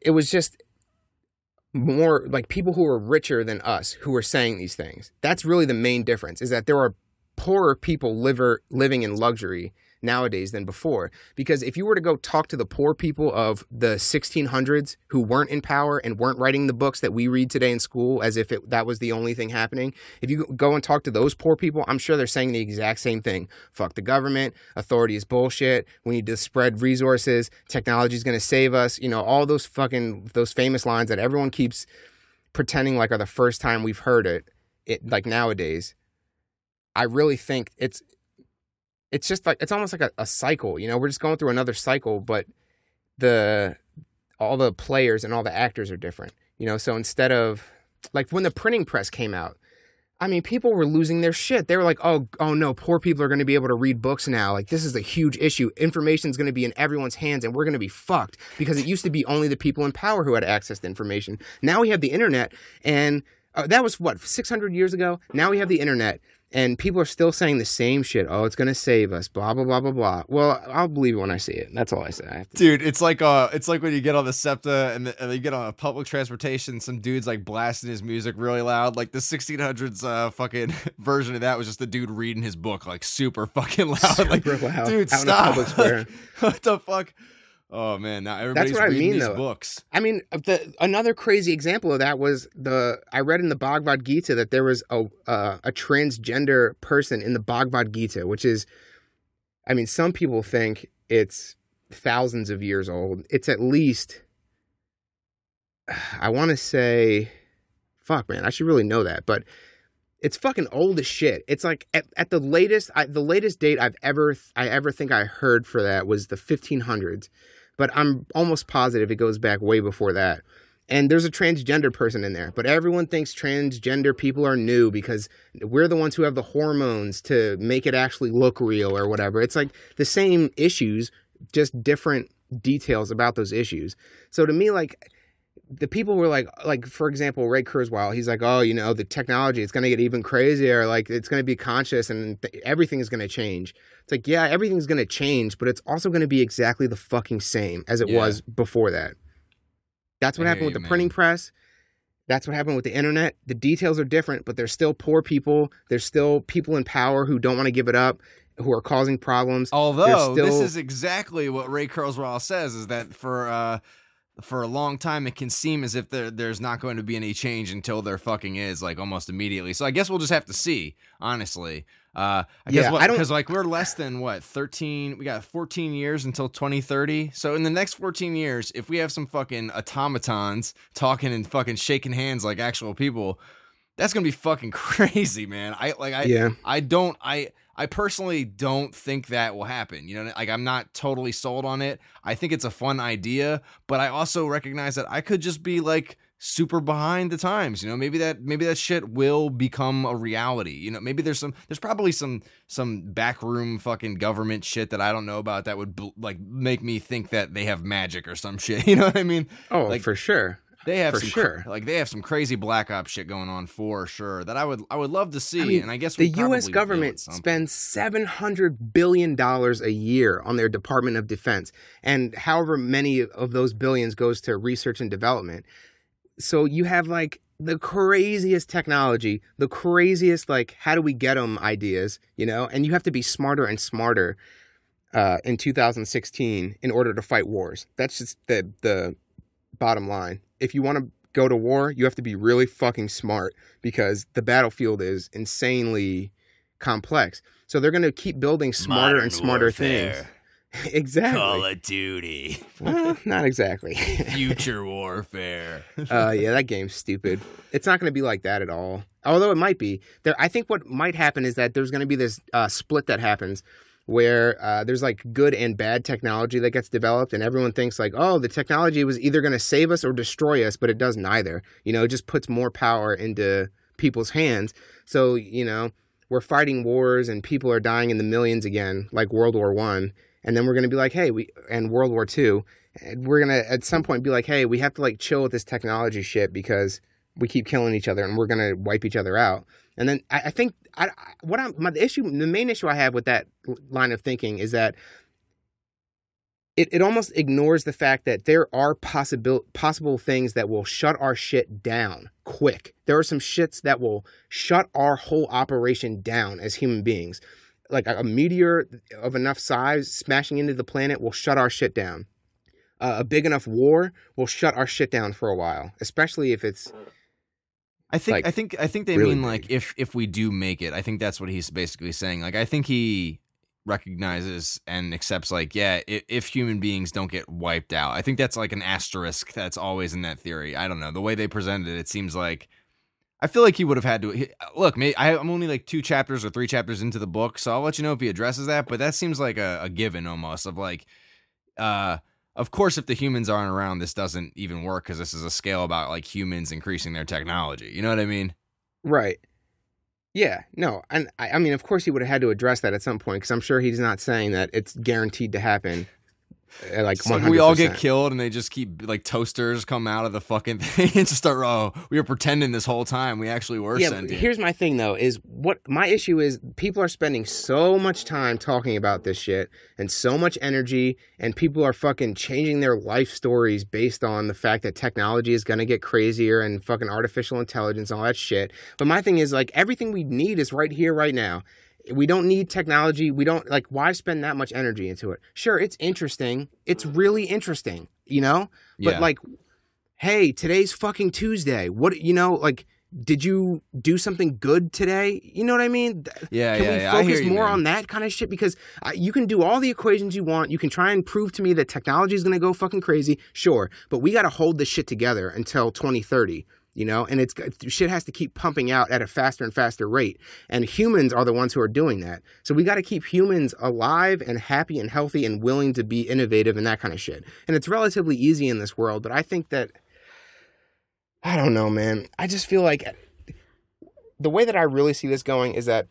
it was just more like people who were richer than us who were saying these things. That's really the main difference, is that there are poorer people liver, living in luxury nowadays than before, because if you were to go talk to the poor people of the sixteen hundreds who weren't in power and weren't writing the books that we read today in school as if it, that was the only thing happening, if you go and talk to those poor people, I'm sure they're saying the exact same thing. Fuck the government, authority is bullshit, we need to spread resources, technology is going to save us, you know, all those fucking, those famous lines that everyone keeps pretending like are the first time we've heard it, it like nowadays. I really think it's It's just like, it's almost like a, a cycle, you know, we're just going through another cycle, but the, all the players and all the actors are different, you know? So instead of, like, when the printing press came out, I mean, people were losing their shit. They were like, oh, oh no, poor people are going to be able to read books now. Like, this is a huge issue. Information's going to be in everyone's hands, and we're going to be fucked, because it used to be only the people in power who had access to information. Now we have the internet, and uh, that was what, six hundred years ago? Now we have the internet. And people are still saying the same shit. Oh, it's going to save us, blah, blah, blah, blah, blah. Well, I'll believe it when I see it. That's all I say. I have to. Dude, it's like uh, it's like when you get on the SEPTA and, the, and you get on a public transportation, some dude's like blasting his music really loud. Like the sixteen hundreds uh, fucking version of that was just the dude reading his book like super fucking loud. Super like, loud. Dude, out stop. In a public square. Like, what the fuck? Oh, man. Now everybody's That's what reading I mean, these though. books. I mean, the, another crazy example of that was the I read in the Bhagavad Gita that there was a uh, a transgender person in the Bhagavad Gita, which is, I mean, some people think it's thousands of years old. It's at least, I want to say, fuck, man, I should really know that. But it's fucking old as shit. It's like at, at the latest, I, the latest date I've ever, I ever think I heard for that was the fifteen hundreds. But I'm almost positive it goes back way before that. And there's a transgender person in there. But everyone thinks transgender people are new because we're the ones who have the hormones to make it actually look real or whatever. It's like the same issues just different details about those issues. So to me, like, the people were like, like, for example, Ray Kurzweil, he's like, oh, you know, the technology, it's going to get even crazier. Like, it's going to be conscious and th- everything is going to change. It's like, yeah, everything's going to change, but it's also going to be exactly the fucking same as it yeah. was before that. That's what hey, happened with the man. printing press. That's what happened with the internet. The details are different, but there's still poor people. There's still people in power who don't want to give it up, who are causing problems. Although still... this is exactly what Ray Kurzweil says, is that for uh, for a long time, it can seem as if there there's not going to be any change until there fucking is, like, almost immediately. So I guess we'll just have to see, honestly. Uh, I guess yeah, what, I don't... 'cause, like, we're less than, what, thirteen, we got fourteen years until twenty thirty. So in the next fourteen years, if we have some fucking automatons talking and fucking shaking hands like actual people, that's going to be fucking crazy, man. I, like, I, yeah. I don't, I, I personally don't think that will happen. You know, like, I'm not totally sold on it. I think it's a fun idea, but I also recognize that I could just be, like, super behind the times. You know, maybe that maybe that shit will become a reality. You know, maybe there's some there's probably some some backroom fucking government shit that I don't know about that would, like, make me think that they have magic or some shit. You know what I mean? Oh, like, for sure. They have for some sure. like they have some crazy black ops shit going on for sure that I would I would love to see. I mean, and I guess the U S government spends seven hundred billion dollars a year on their Department of Defense, and however many of those billions goes to research and development. So you have, like, the craziest technology, the craziest, like, how do we get them ideas, you know? And you have to be smarter and smarter uh, in two thousand sixteen in order to fight wars. That's just the the bottom line. If you want to go to war, you have to be really fucking smart because the battlefield is insanely complex. So they're going to keep building smarter Modern and smarter warfare. things. Exactly. Call of Duty. Well, not exactly. Future warfare. uh, yeah, that game's stupid. It's not going to be like that at all. Although it might be. There, I think what might happen is that there's going to be this uh, split that happens where uh, there's, like, good and bad technology that gets developed, and everyone thinks, like, oh, the technology was either going to save us or destroy us, but it does neither. You know, it just puts more power into people's hands. So, you know, we're fighting wars and people are dying in the millions again, like World War One. And then we're going to be like, hey, we and World War Two, we're going to at some point be like, hey, we have to, like, chill with this technology shit because we keep killing each other and we're going to wipe each other out. And then I, I think I, what I'm my issue, the main issue I have with that line of thinking is that it, it almost ignores the fact that there are possible possible things that will shut our shit down quick. There are some shits that will shut our whole operation down as human beings. Like, a meteor of enough size smashing into the planet will shut our shit down. Uh, a big enough war will shut our shit down for a while, especially if it's. I think like, I think I think they really mean big. like if if we do make it. I think that's what he's basically saying. Like, I think he recognizes and accepts, like, yeah, if, if human beings don't get wiped out, I think that's, like, an asterisk that's always in that theory. I don't know, the way they presented it, it seems like. I feel like he would have had to he, look. Maybe, I, I'm only like two chapters or three chapters into the book, so I'll let you know if he addresses that. But that seems like a, a given almost of like, uh, of course, if the humans aren't around, this doesn't even work because this is a scale about like humans increasing their technology. You know what I mean? Right. Yeah. No. And I, I mean, of course, he would have had to address that at some point because I'm sure he's not saying that it's guaranteed to happen. Like, so we all get killed and they just keep like toasters come out of the fucking thing and just start, oh, we were pretending this whole time. We actually were yeah, sending. Here's my thing though, is what my issue is people are spending so much time talking about this shit and so much energy and people are fucking changing their life stories based on the fact that technology is going to get crazier and fucking artificial intelligence and all that shit. But my thing is like everything we need is right here, right now. We don't need technology. We don't, like, why spend that much energy into it? Sure, it's interesting. It's really interesting, you know? But, yeah. like, hey, today's fucking Tuesday. What, you know, like, did you do something good today? You know what I mean? Yeah, Can yeah, we yeah. focus I hear you, more man. on that kind of shit? Because I, you can do all the equations you want. You can try and prove to me that technology is going to go fucking crazy. Sure. But we got to hold this shit together until twenty thirty. You know, and it's shit has to keep pumping out at a faster and faster rate. And humans are the ones who are doing that. So we got to keep humans alive and happy and healthy and willing to be innovative and that kind of shit. And it's relatively easy in this world. But I think that, I don't know, man, I just feel like the way that I really see this going is that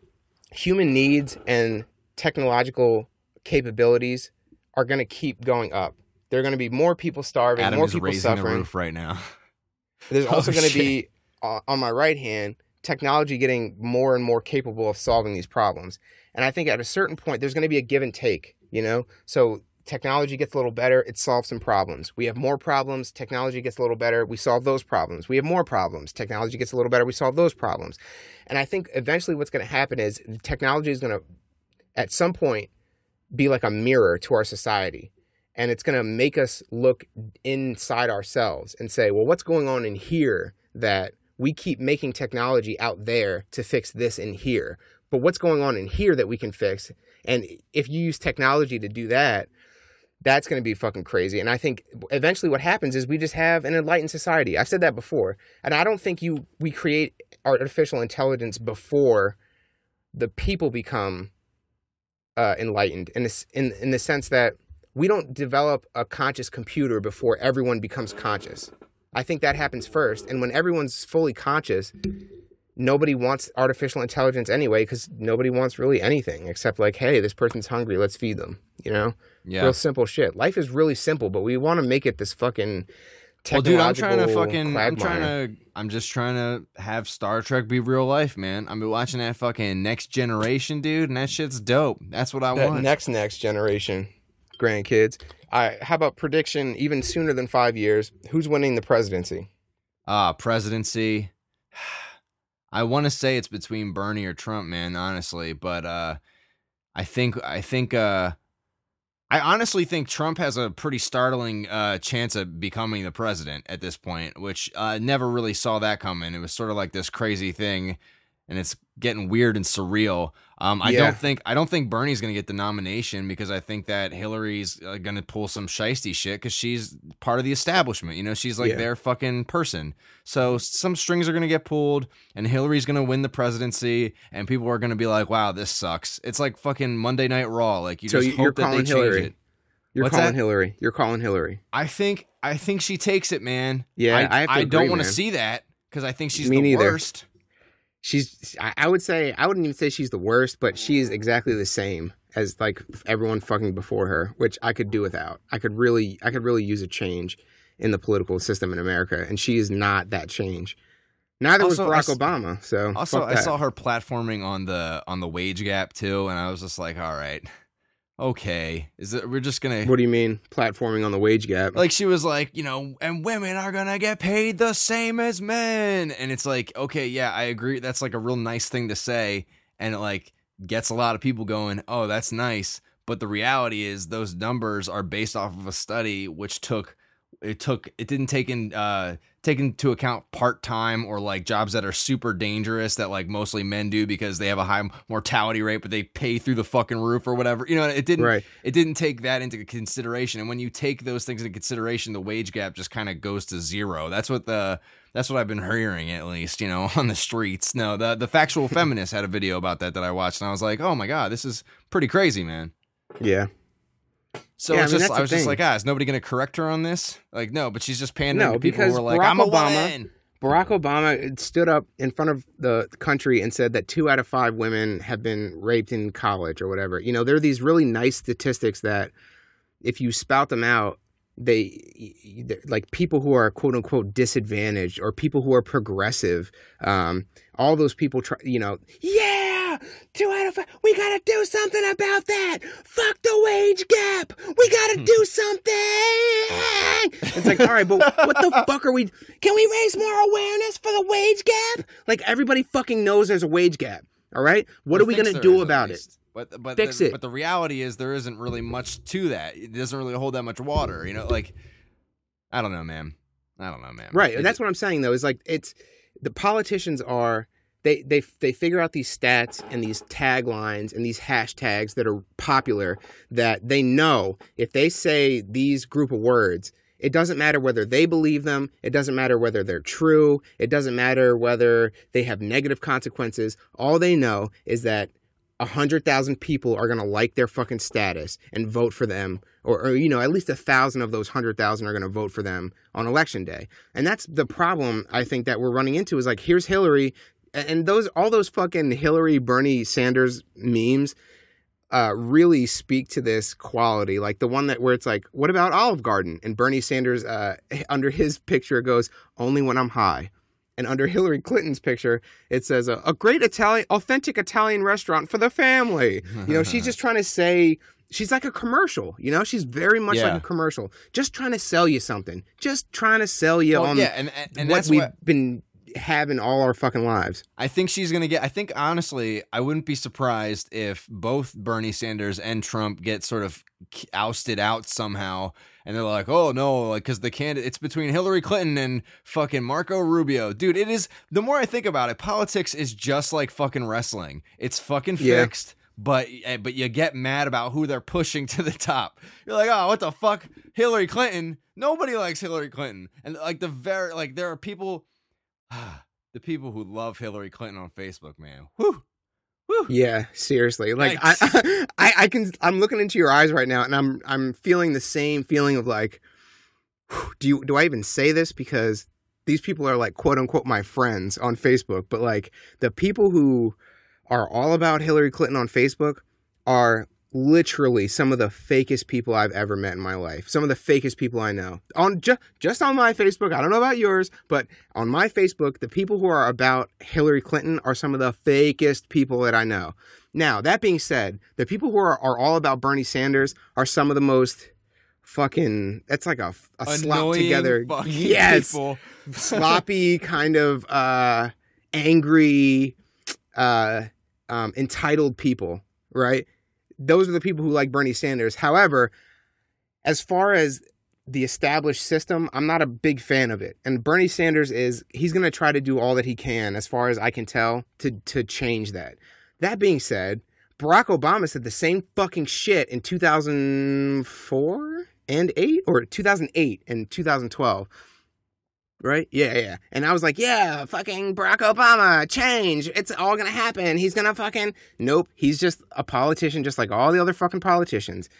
human needs and technological capabilities are going to keep going up. There are going to be more people starving, Adam more people suffering. Adam is raising the roof right now. There's also oh, going to be, uh, on my right hand, technology getting more and more capable of solving these problems. And I think at a certain point, there's going to be a give and take, you know? So technology gets a little better. It solves some problems. We have more problems. Technology gets a little better. We solve those problems. We have more problems. Technology gets a little better. We solve those problems. And I think eventually what's going to happen is technology is going to, at some point, be like a mirror to our society. And it's going to make us look inside ourselves and say, well, what's going on in here that we keep making technology out there to fix this in here? But what's going on in here that we can fix? And if you use technology to do that, that's going to be fucking crazy. And I think eventually what happens is we just have an enlightened society. I've said that before. And I don't think you we create artificial intelligence before the people become uh, enlightened in, this, in, in the sense that we don't develop a conscious computer before everyone becomes conscious. I think that happens first. And when everyone's fully conscious, nobody wants artificial intelligence anyway, because nobody wants really anything except like, hey, this person's hungry. Let's feed them. You know? Yeah. Real simple shit. Life is really simple, but we want to make it this fucking technological well, dude, I'm trying to fucking, quagmire. I'm trying to, I'm just trying to have Star Trek be real life, man. I've been watching that fucking Next Generation, dude, and that shit's dope. That's what I that want. Next, next generation. Grandkids. I how about prediction even sooner than five years? Who's winning the presidency? Ah, uh, presidency. I want to say it's between Bernie or Trump, man, honestly. But uh, I think I think uh, I honestly think Trump has a pretty startling uh, chance of becoming the president at this point, which I uh, never really saw that coming. It was sort of like this crazy thing, and it's getting weird and surreal. Um, I yeah. don't think I don't think Bernie's going to get the nomination, because I think that Hillary's uh, going to pull some shiesty shit because she's part of the establishment. You know, she's like yeah. their fucking person. So some strings are going to get pulled, and Hillary's going to win the presidency, and people are going to be like, "Wow, this sucks." It's like fucking Monday Night Raw. Like you so just you're hope calling that they Hillary. Change it. You're What's calling that? Hillary. You're calling Hillary. I think I think she takes it, man. Yeah, I, I, have to I agree, don't want to see that because I think she's Me the neither. worst. She's, I would say, I wouldn't even say she's the worst, but she is exactly the same as like everyone fucking before her, which I could do without. I could really, I could really use a change in the political system in America. And she is not that change. Neither also, was Barack I, Obama. So also I saw her platforming on the, on the wage gap too. And I was just like, all right, okay. Is it, we're just going to, what do you mean platforming on the wage gap? Like she was like, you know, and women are going to get paid the same as men. And it's like, okay, yeah, I agree. That's like a real nice thing to say. And it like gets a lot of people going, oh, that's nice. But the reality is those numbers are based off of a study, which took, it took, it didn't take in, uh, take into account part-time or like jobs that are super dangerous that like mostly men do because they have a high mortality rate, but they pay through the fucking roof or whatever, you know, it didn't, right. it didn't take that into consideration. And when you take those things into consideration, the wage gap just kind of goes to zero. That's what the, that's what I've been hearing, at least, you know, on the streets. No, the, the Factual Feminist had a video about that, that I watched, and I was like, oh my God, this is pretty crazy, man. Yeah. So yeah, it's I mean, just, I was thing. just like, ah, is nobody going to correct her on this? Like, no, but she's just pandering no, to people who are like, Barack I'm Obama, a woman. Barack Obama stood up in front of the country and said that two out of five women have been raped in college or whatever. You know, there are these really nice statistics that if you spout them out, they like people who are quote unquote disadvantaged or people who are progressive. Um, all those people try, you know, yeah. Two out of five. We gotta do something about that. Fuck the wage gap. We gotta do something. It's like, all right, but what the fuck are we? Can we raise more awareness for the wage gap? Like everybody fucking knows there's a wage gap. All right, what I are we gonna do about it? But but fix the, it. But the reality is there isn't really much to that. It doesn't really hold that much water. You know, like I don't know, man. I don't know, man. Right, it, and that's what I'm saying though. Is like it's the politicians are. They they they figure out these stats and these taglines and these hashtags that are popular that they know if they say these group of words, it doesn't matter whether they believe them. It doesn't matter whether they're true. It doesn't matter whether they have negative consequences. All they know is that one hundred thousand people are going to like their fucking status and vote for them. Or, or you know, at least one thousand of those one hundred thousand are going to vote for them on election day. And that's the problem I think that we're running into is like, here's Hillary. And those all those fucking Hillary, Bernie Sanders memes uh, really speak to this quality, like the one that where it's like, what about Olive Garden? And Bernie Sanders, uh, under his picture, goes, only when I'm high. And under Hillary Clinton's picture, it says, a, a great Italian, authentic Italian restaurant for the family. You know, she's just trying to say, she's like a commercial, you know, she's very much yeah. like a commercial, just trying to sell you something, just trying to sell you well, on yeah, and, and, and what that's we've what... been having all our fucking lives. I think she's going to get, I think, honestly, I wouldn't be surprised if both Bernie Sanders and Trump get sort of ousted out somehow. And they're like, oh, no, like, because the candidate, it's between Hillary Clinton and fucking Marco Rubio. Dude, it is, the more I think about it, politics is just like fucking wrestling. It's fucking fixed, yeah. but but you get mad about who they're pushing to the top. You're like, oh, what the fuck? Hillary Clinton? Nobody likes Hillary Clinton. And like the very, like there are people, ah, the people who love Hillary Clinton on Facebook, man. Whew. Woo. Yeah, seriously. Like I, I, I can. I'm looking into your eyes right now, and I'm, I'm feeling the same feeling of like, do you, do I even say this? Because these people are like quote unquote my friends on Facebook, but like the people who are all about Hillary Clinton on Facebook are literally some of the fakest people I've ever met in my life. Some of the fakest people I know on ju- just on my Facebook. I don't know about yours, but on my Facebook, the people who are about Hillary Clinton are some of the fakest people that I know. Now, that being said, the people who are, are all about Bernie Sanders are some of the most fucking, that's like a, a slop together. Yes. Sloppy kind of, uh, angry, uh, um, entitled people. Right. Those are the people who like Bernie Sanders. However, as far as the established system, I'm not a big fan of it. And Bernie Sanders is, he's going to try to do all that he can, as far as I can tell, to, to change that. That being said, Barack Obama said the same fucking shit in two thousand four and eight, or two thousand eight and two thousand twelve. Right? Yeah, yeah. And I was like, yeah, fucking Barack Obama, change. It's all going to happen. He's going to fucking... Nope. He's just a politician just like all the other fucking politicians.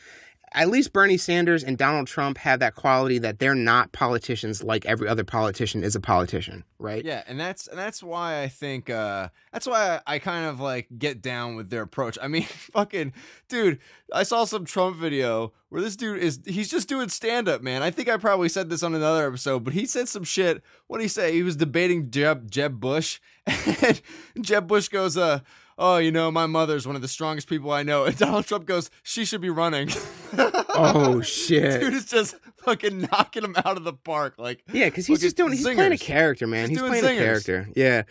At least Bernie Sanders and Donald Trump have that quality that they're not politicians like every other politician is a politician, right? Yeah, and that's and that's why I think... Uh, that's why I, I kind of, like, get down with their approach. I mean, fucking... Dude, I saw some Trump video where this dude is... He's just doing stand-up, man. I think I probably said this on another episode, but he said some shit. What did he say? He was debating Jeb, Jeb Bush, and Jeb Bush goes, uh... oh, you know, my mother's one of the strongest people I know. And Donald Trump goes, she should be running. Oh, shit. Dude is just fucking knocking him out of the park. Like, yeah, because he's just doing, he's singers. playing a character, man. He's, he's playing singers. a character. Yeah.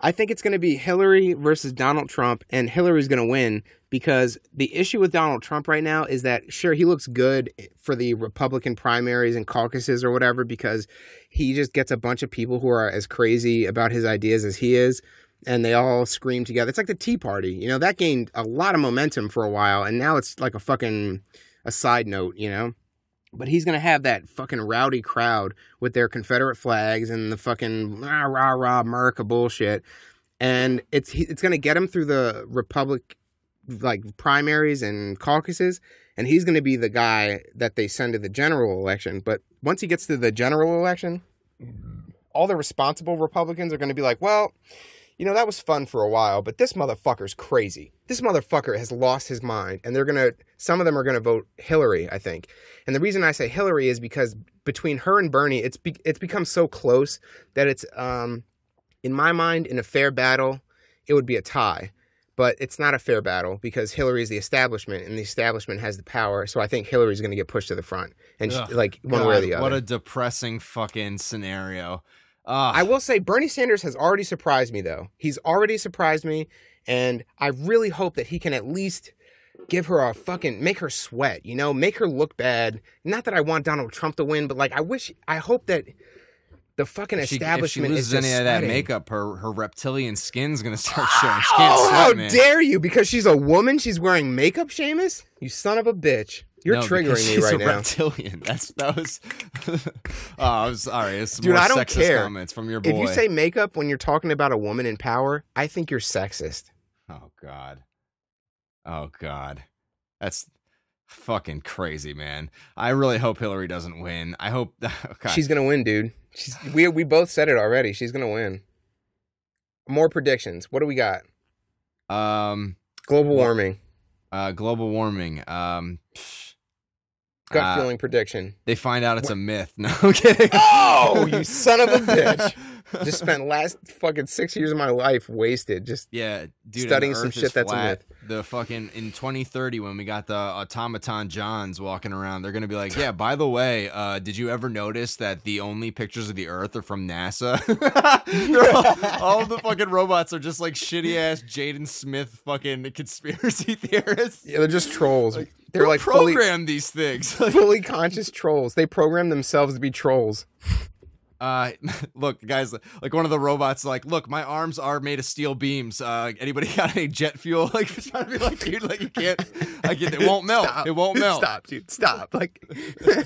I think it's going to be Hillary versus Donald Trump, and Hillary's going to win because the issue with Donald Trump right now is that, sure, he looks good for the Republican primaries and caucuses or whatever because he just gets a bunch of people who are as crazy about his ideas as he is. And they all scream together. It's like the Tea Party. You know, that gained a lot of momentum for a while. And now it's like a fucking a side note, you know. But he's going to have that fucking rowdy crowd with their Confederate flags and the fucking rah, rah, rah, America bullshit. And it's it's going to get him through the Republic, like, primaries and caucuses. And he's going to be the guy that they send to the general election. But once he gets to the general election, all the responsible Republicans are going to be like, well... you know, that was fun for a while, but this motherfucker's crazy. This motherfucker has lost his mind, and they're going to, some of them are going to vote Hillary, I think. And the reason I say Hillary is because between her and Bernie, it's be, it's become so close that it's, um, in my mind, in a fair battle, it would be a tie. But it's not a fair battle because Hillary is the establishment, and the establishment has the power, so I think Hillary's going to get pushed to the front, and Ugh, she, like one God, way or the other. What a depressing fucking scenario. Uh, I will say Bernie Sanders has already surprised me, though. He's already surprised me, and I really hope that he can at least give her a fucking, make her sweat, you know, make her look bad. Not that I want Donald Trump to win, but, like, I wish, I hope that the fucking if she, establishment is just sweating. If she loses any of that makeup, her, her reptilian skin's going to start showing. She can't oh, sweat, how man. dare you? Because she's a woman, she's wearing makeup, Seamus? You son of a bitch. You're no, triggering me right now. No, she's a reptilian. That's, that was... oh, I'm sorry. It's Dude, more I don't sexist care. comments from your boy. If you say makeup when you're talking about a woman in power, I think you're sexist. Oh, God. Oh, God. That's fucking crazy, man. I really hope Hillary doesn't win. I hope... Oh, she's going to win, dude. She's, we we both said it already. She's going to win. More predictions. What do we got? Um, Global warming. Uh, global warming. Um, Gut uh, feeling prediction. They find out it's what? a myth. No, I'm kidding. Oh, you son of a bitch. Just spent last fucking six years of my life wasted just yeah, dude, studying some shit that's a myth. The fucking in twenty thirty when we got the automaton Johns walking around, they're gonna be like, yeah, by the way, uh, did you ever notice that the only pictures of the Earth are from NASA? all, all of the fucking robots are just like shitty ass Jaden Smith fucking conspiracy theorists. Yeah, they're just trolls. Like, they're like program these things. Fully conscious trolls. They program themselves to be trolls. Uh, look, guys, like one of the robots, like, look, my arms are made of steel beams. Uh, anybody got any jet fuel? Like, it's trying to be like, dude, like, you can't, like, it won't melt. Stop. It won't melt. Stop, dude. Stop. Like, oh,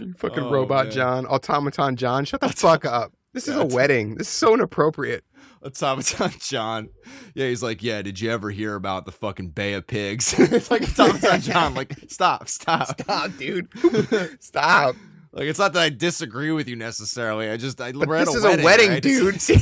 you fucking oh, robot, man. John, automaton, John, shut the fuck up. This is yeah, a wedding. This is so inappropriate. Automaton John. Yeah, he's like, yeah, did you ever hear about the fucking Bay of Pigs? It's like automaton John, like, stop, stop. Stop, dude. Stop. Like, it's not that I disagree with you necessarily. I just, I but read this a is wedding, a wedding, right? dude. you,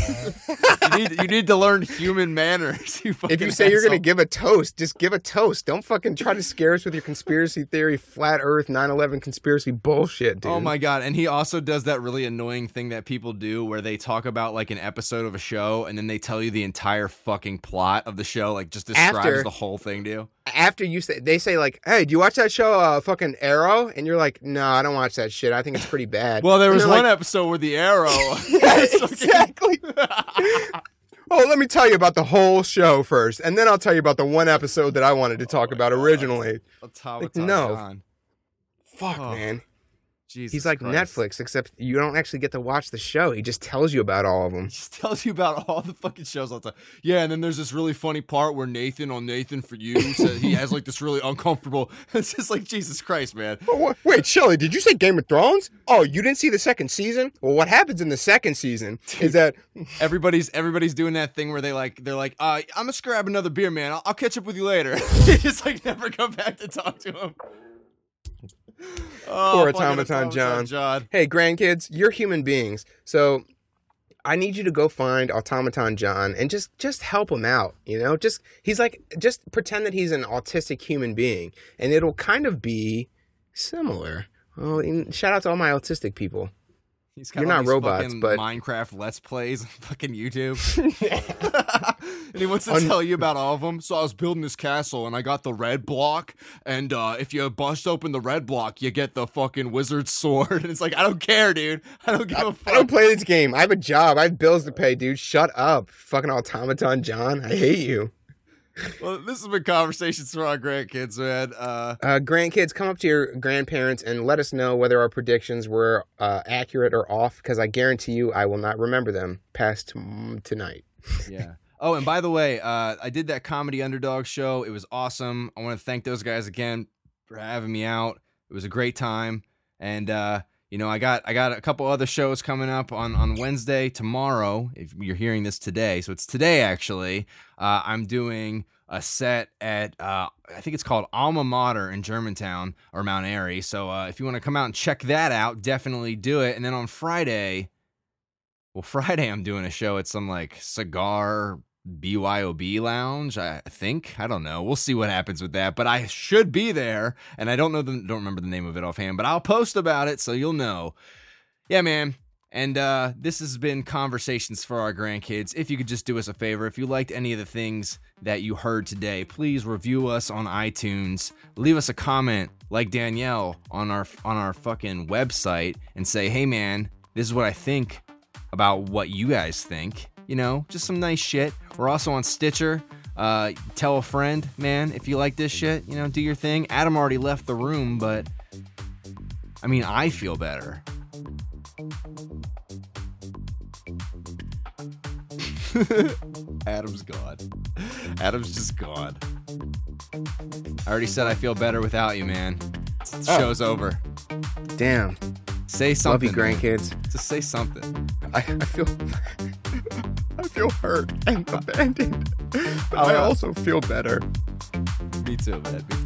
need, you need to learn human manners. You if you say asshole. You're going to give a toast, just give a toast. Don't fucking try to scare us with your conspiracy theory, flat earth, nine eleven conspiracy bullshit, dude. Oh, my God. And he also does that really annoying thing that people do where they talk about, like, an episode of a show and then they tell you the entire fucking plot of the show, like, just describes After- the whole thing to you. After you say, they say like, hey, do you watch that show, uh, fucking Arrow? And you're like, no, I don't watch that shit. I think it's pretty bad. Well, there was one like, episode where the Arrow. yeah, exactly. Oh, let me tell you about the whole show first. And then I'll tell you about the one episode that I wanted to talk oh about God. originally. Like, no. John. Fuck, oh, man. Jesus He's like Christ. Netflix, except you don't actually get to watch the show. He just tells you about all of them. He just tells you about all the fucking shows all the time. Yeah, and then there's this really funny part where Nathan on Nathan for You says he has like this really uncomfortable. It's just like, Jesus Christ, man. Oh, wait, Shelly, did you say Game of Thrones? Oh, you didn't see the second season? Well, what happens in the second season is that everybody's everybody's doing that thing where they like they're like, uh, I'm gonna grab another beer, man. I'll, I'll catch up with you later. They just like never come back to talk to him. Oh, Poor automaton John. John. Hey, grandkids, you're human beings. So I need you to go find automaton John and just just help him out. You know, just he's like just pretend that he's an autistic human being and it'll kind of be similar. Well, in, shout out to all my autistic people. He's kind You're of not robots, but Minecraft Let's Plays on fucking YouTube. And he wants to Un- tell you about all of them. So I was building this castle and I got the red block. And uh, if you bust open the red block, you get the fucking wizard sword. And it's like, I don't care, dude. I don't give I, a fuck. I don't play this game. I have a job. I have bills to pay, dude. Shut up. Fucking automaton John. I hate you. Well, this has been Conversations for Our Grandkids, man. Uh, uh, grandkids, come up to your grandparents and let us know whether our predictions were uh, accurate or off, because I guarantee you I will not remember them past t- tonight. Yeah. Oh, and by the way, uh, I did that Comedy Underdog show. It was awesome. I want to thank those guys again for having me out. It was a great time. And, uh, you know, I got I got a couple other shows coming up on, on Wednesday, tomorrow, if you're hearing this today. So it's today, actually. Uh, I'm doing a set at, uh, I think it's called Alma Mater in Germantown or Mount Airy. So uh, if you want to come out and check that out, definitely do it. And then on Friday, well, Friday I'm doing a show at some, like, cigar B Y O B lounge, I think. I don't know. We'll see what happens with that, but I should be there, and I don't know the, don't remember the name of it offhand, but I'll post about it so you'll know. Yeah, man. And uh, this has been Conversations for Our Grandkids. If you could just do us a favor, if you liked any of the things that you heard today, please review us on iTunes. Leave us a comment, like Danielle, on our on our fucking website and say, hey, man, this is what I think about what you guys think. You know, just some nice shit. We're also on Stitcher. Uh, tell a friend, man, if you like this shit, you know, do your thing. Adam already left the room, but I mean, I feel better. Adam's gone. Adam's just gone. I already said I feel better without you, man. The oh. show's over. Damn. Say something. Love you, grandkids. Man. Just say something. I, I feel... I feel hurt and abandoned, but I also feel better. Me too, man.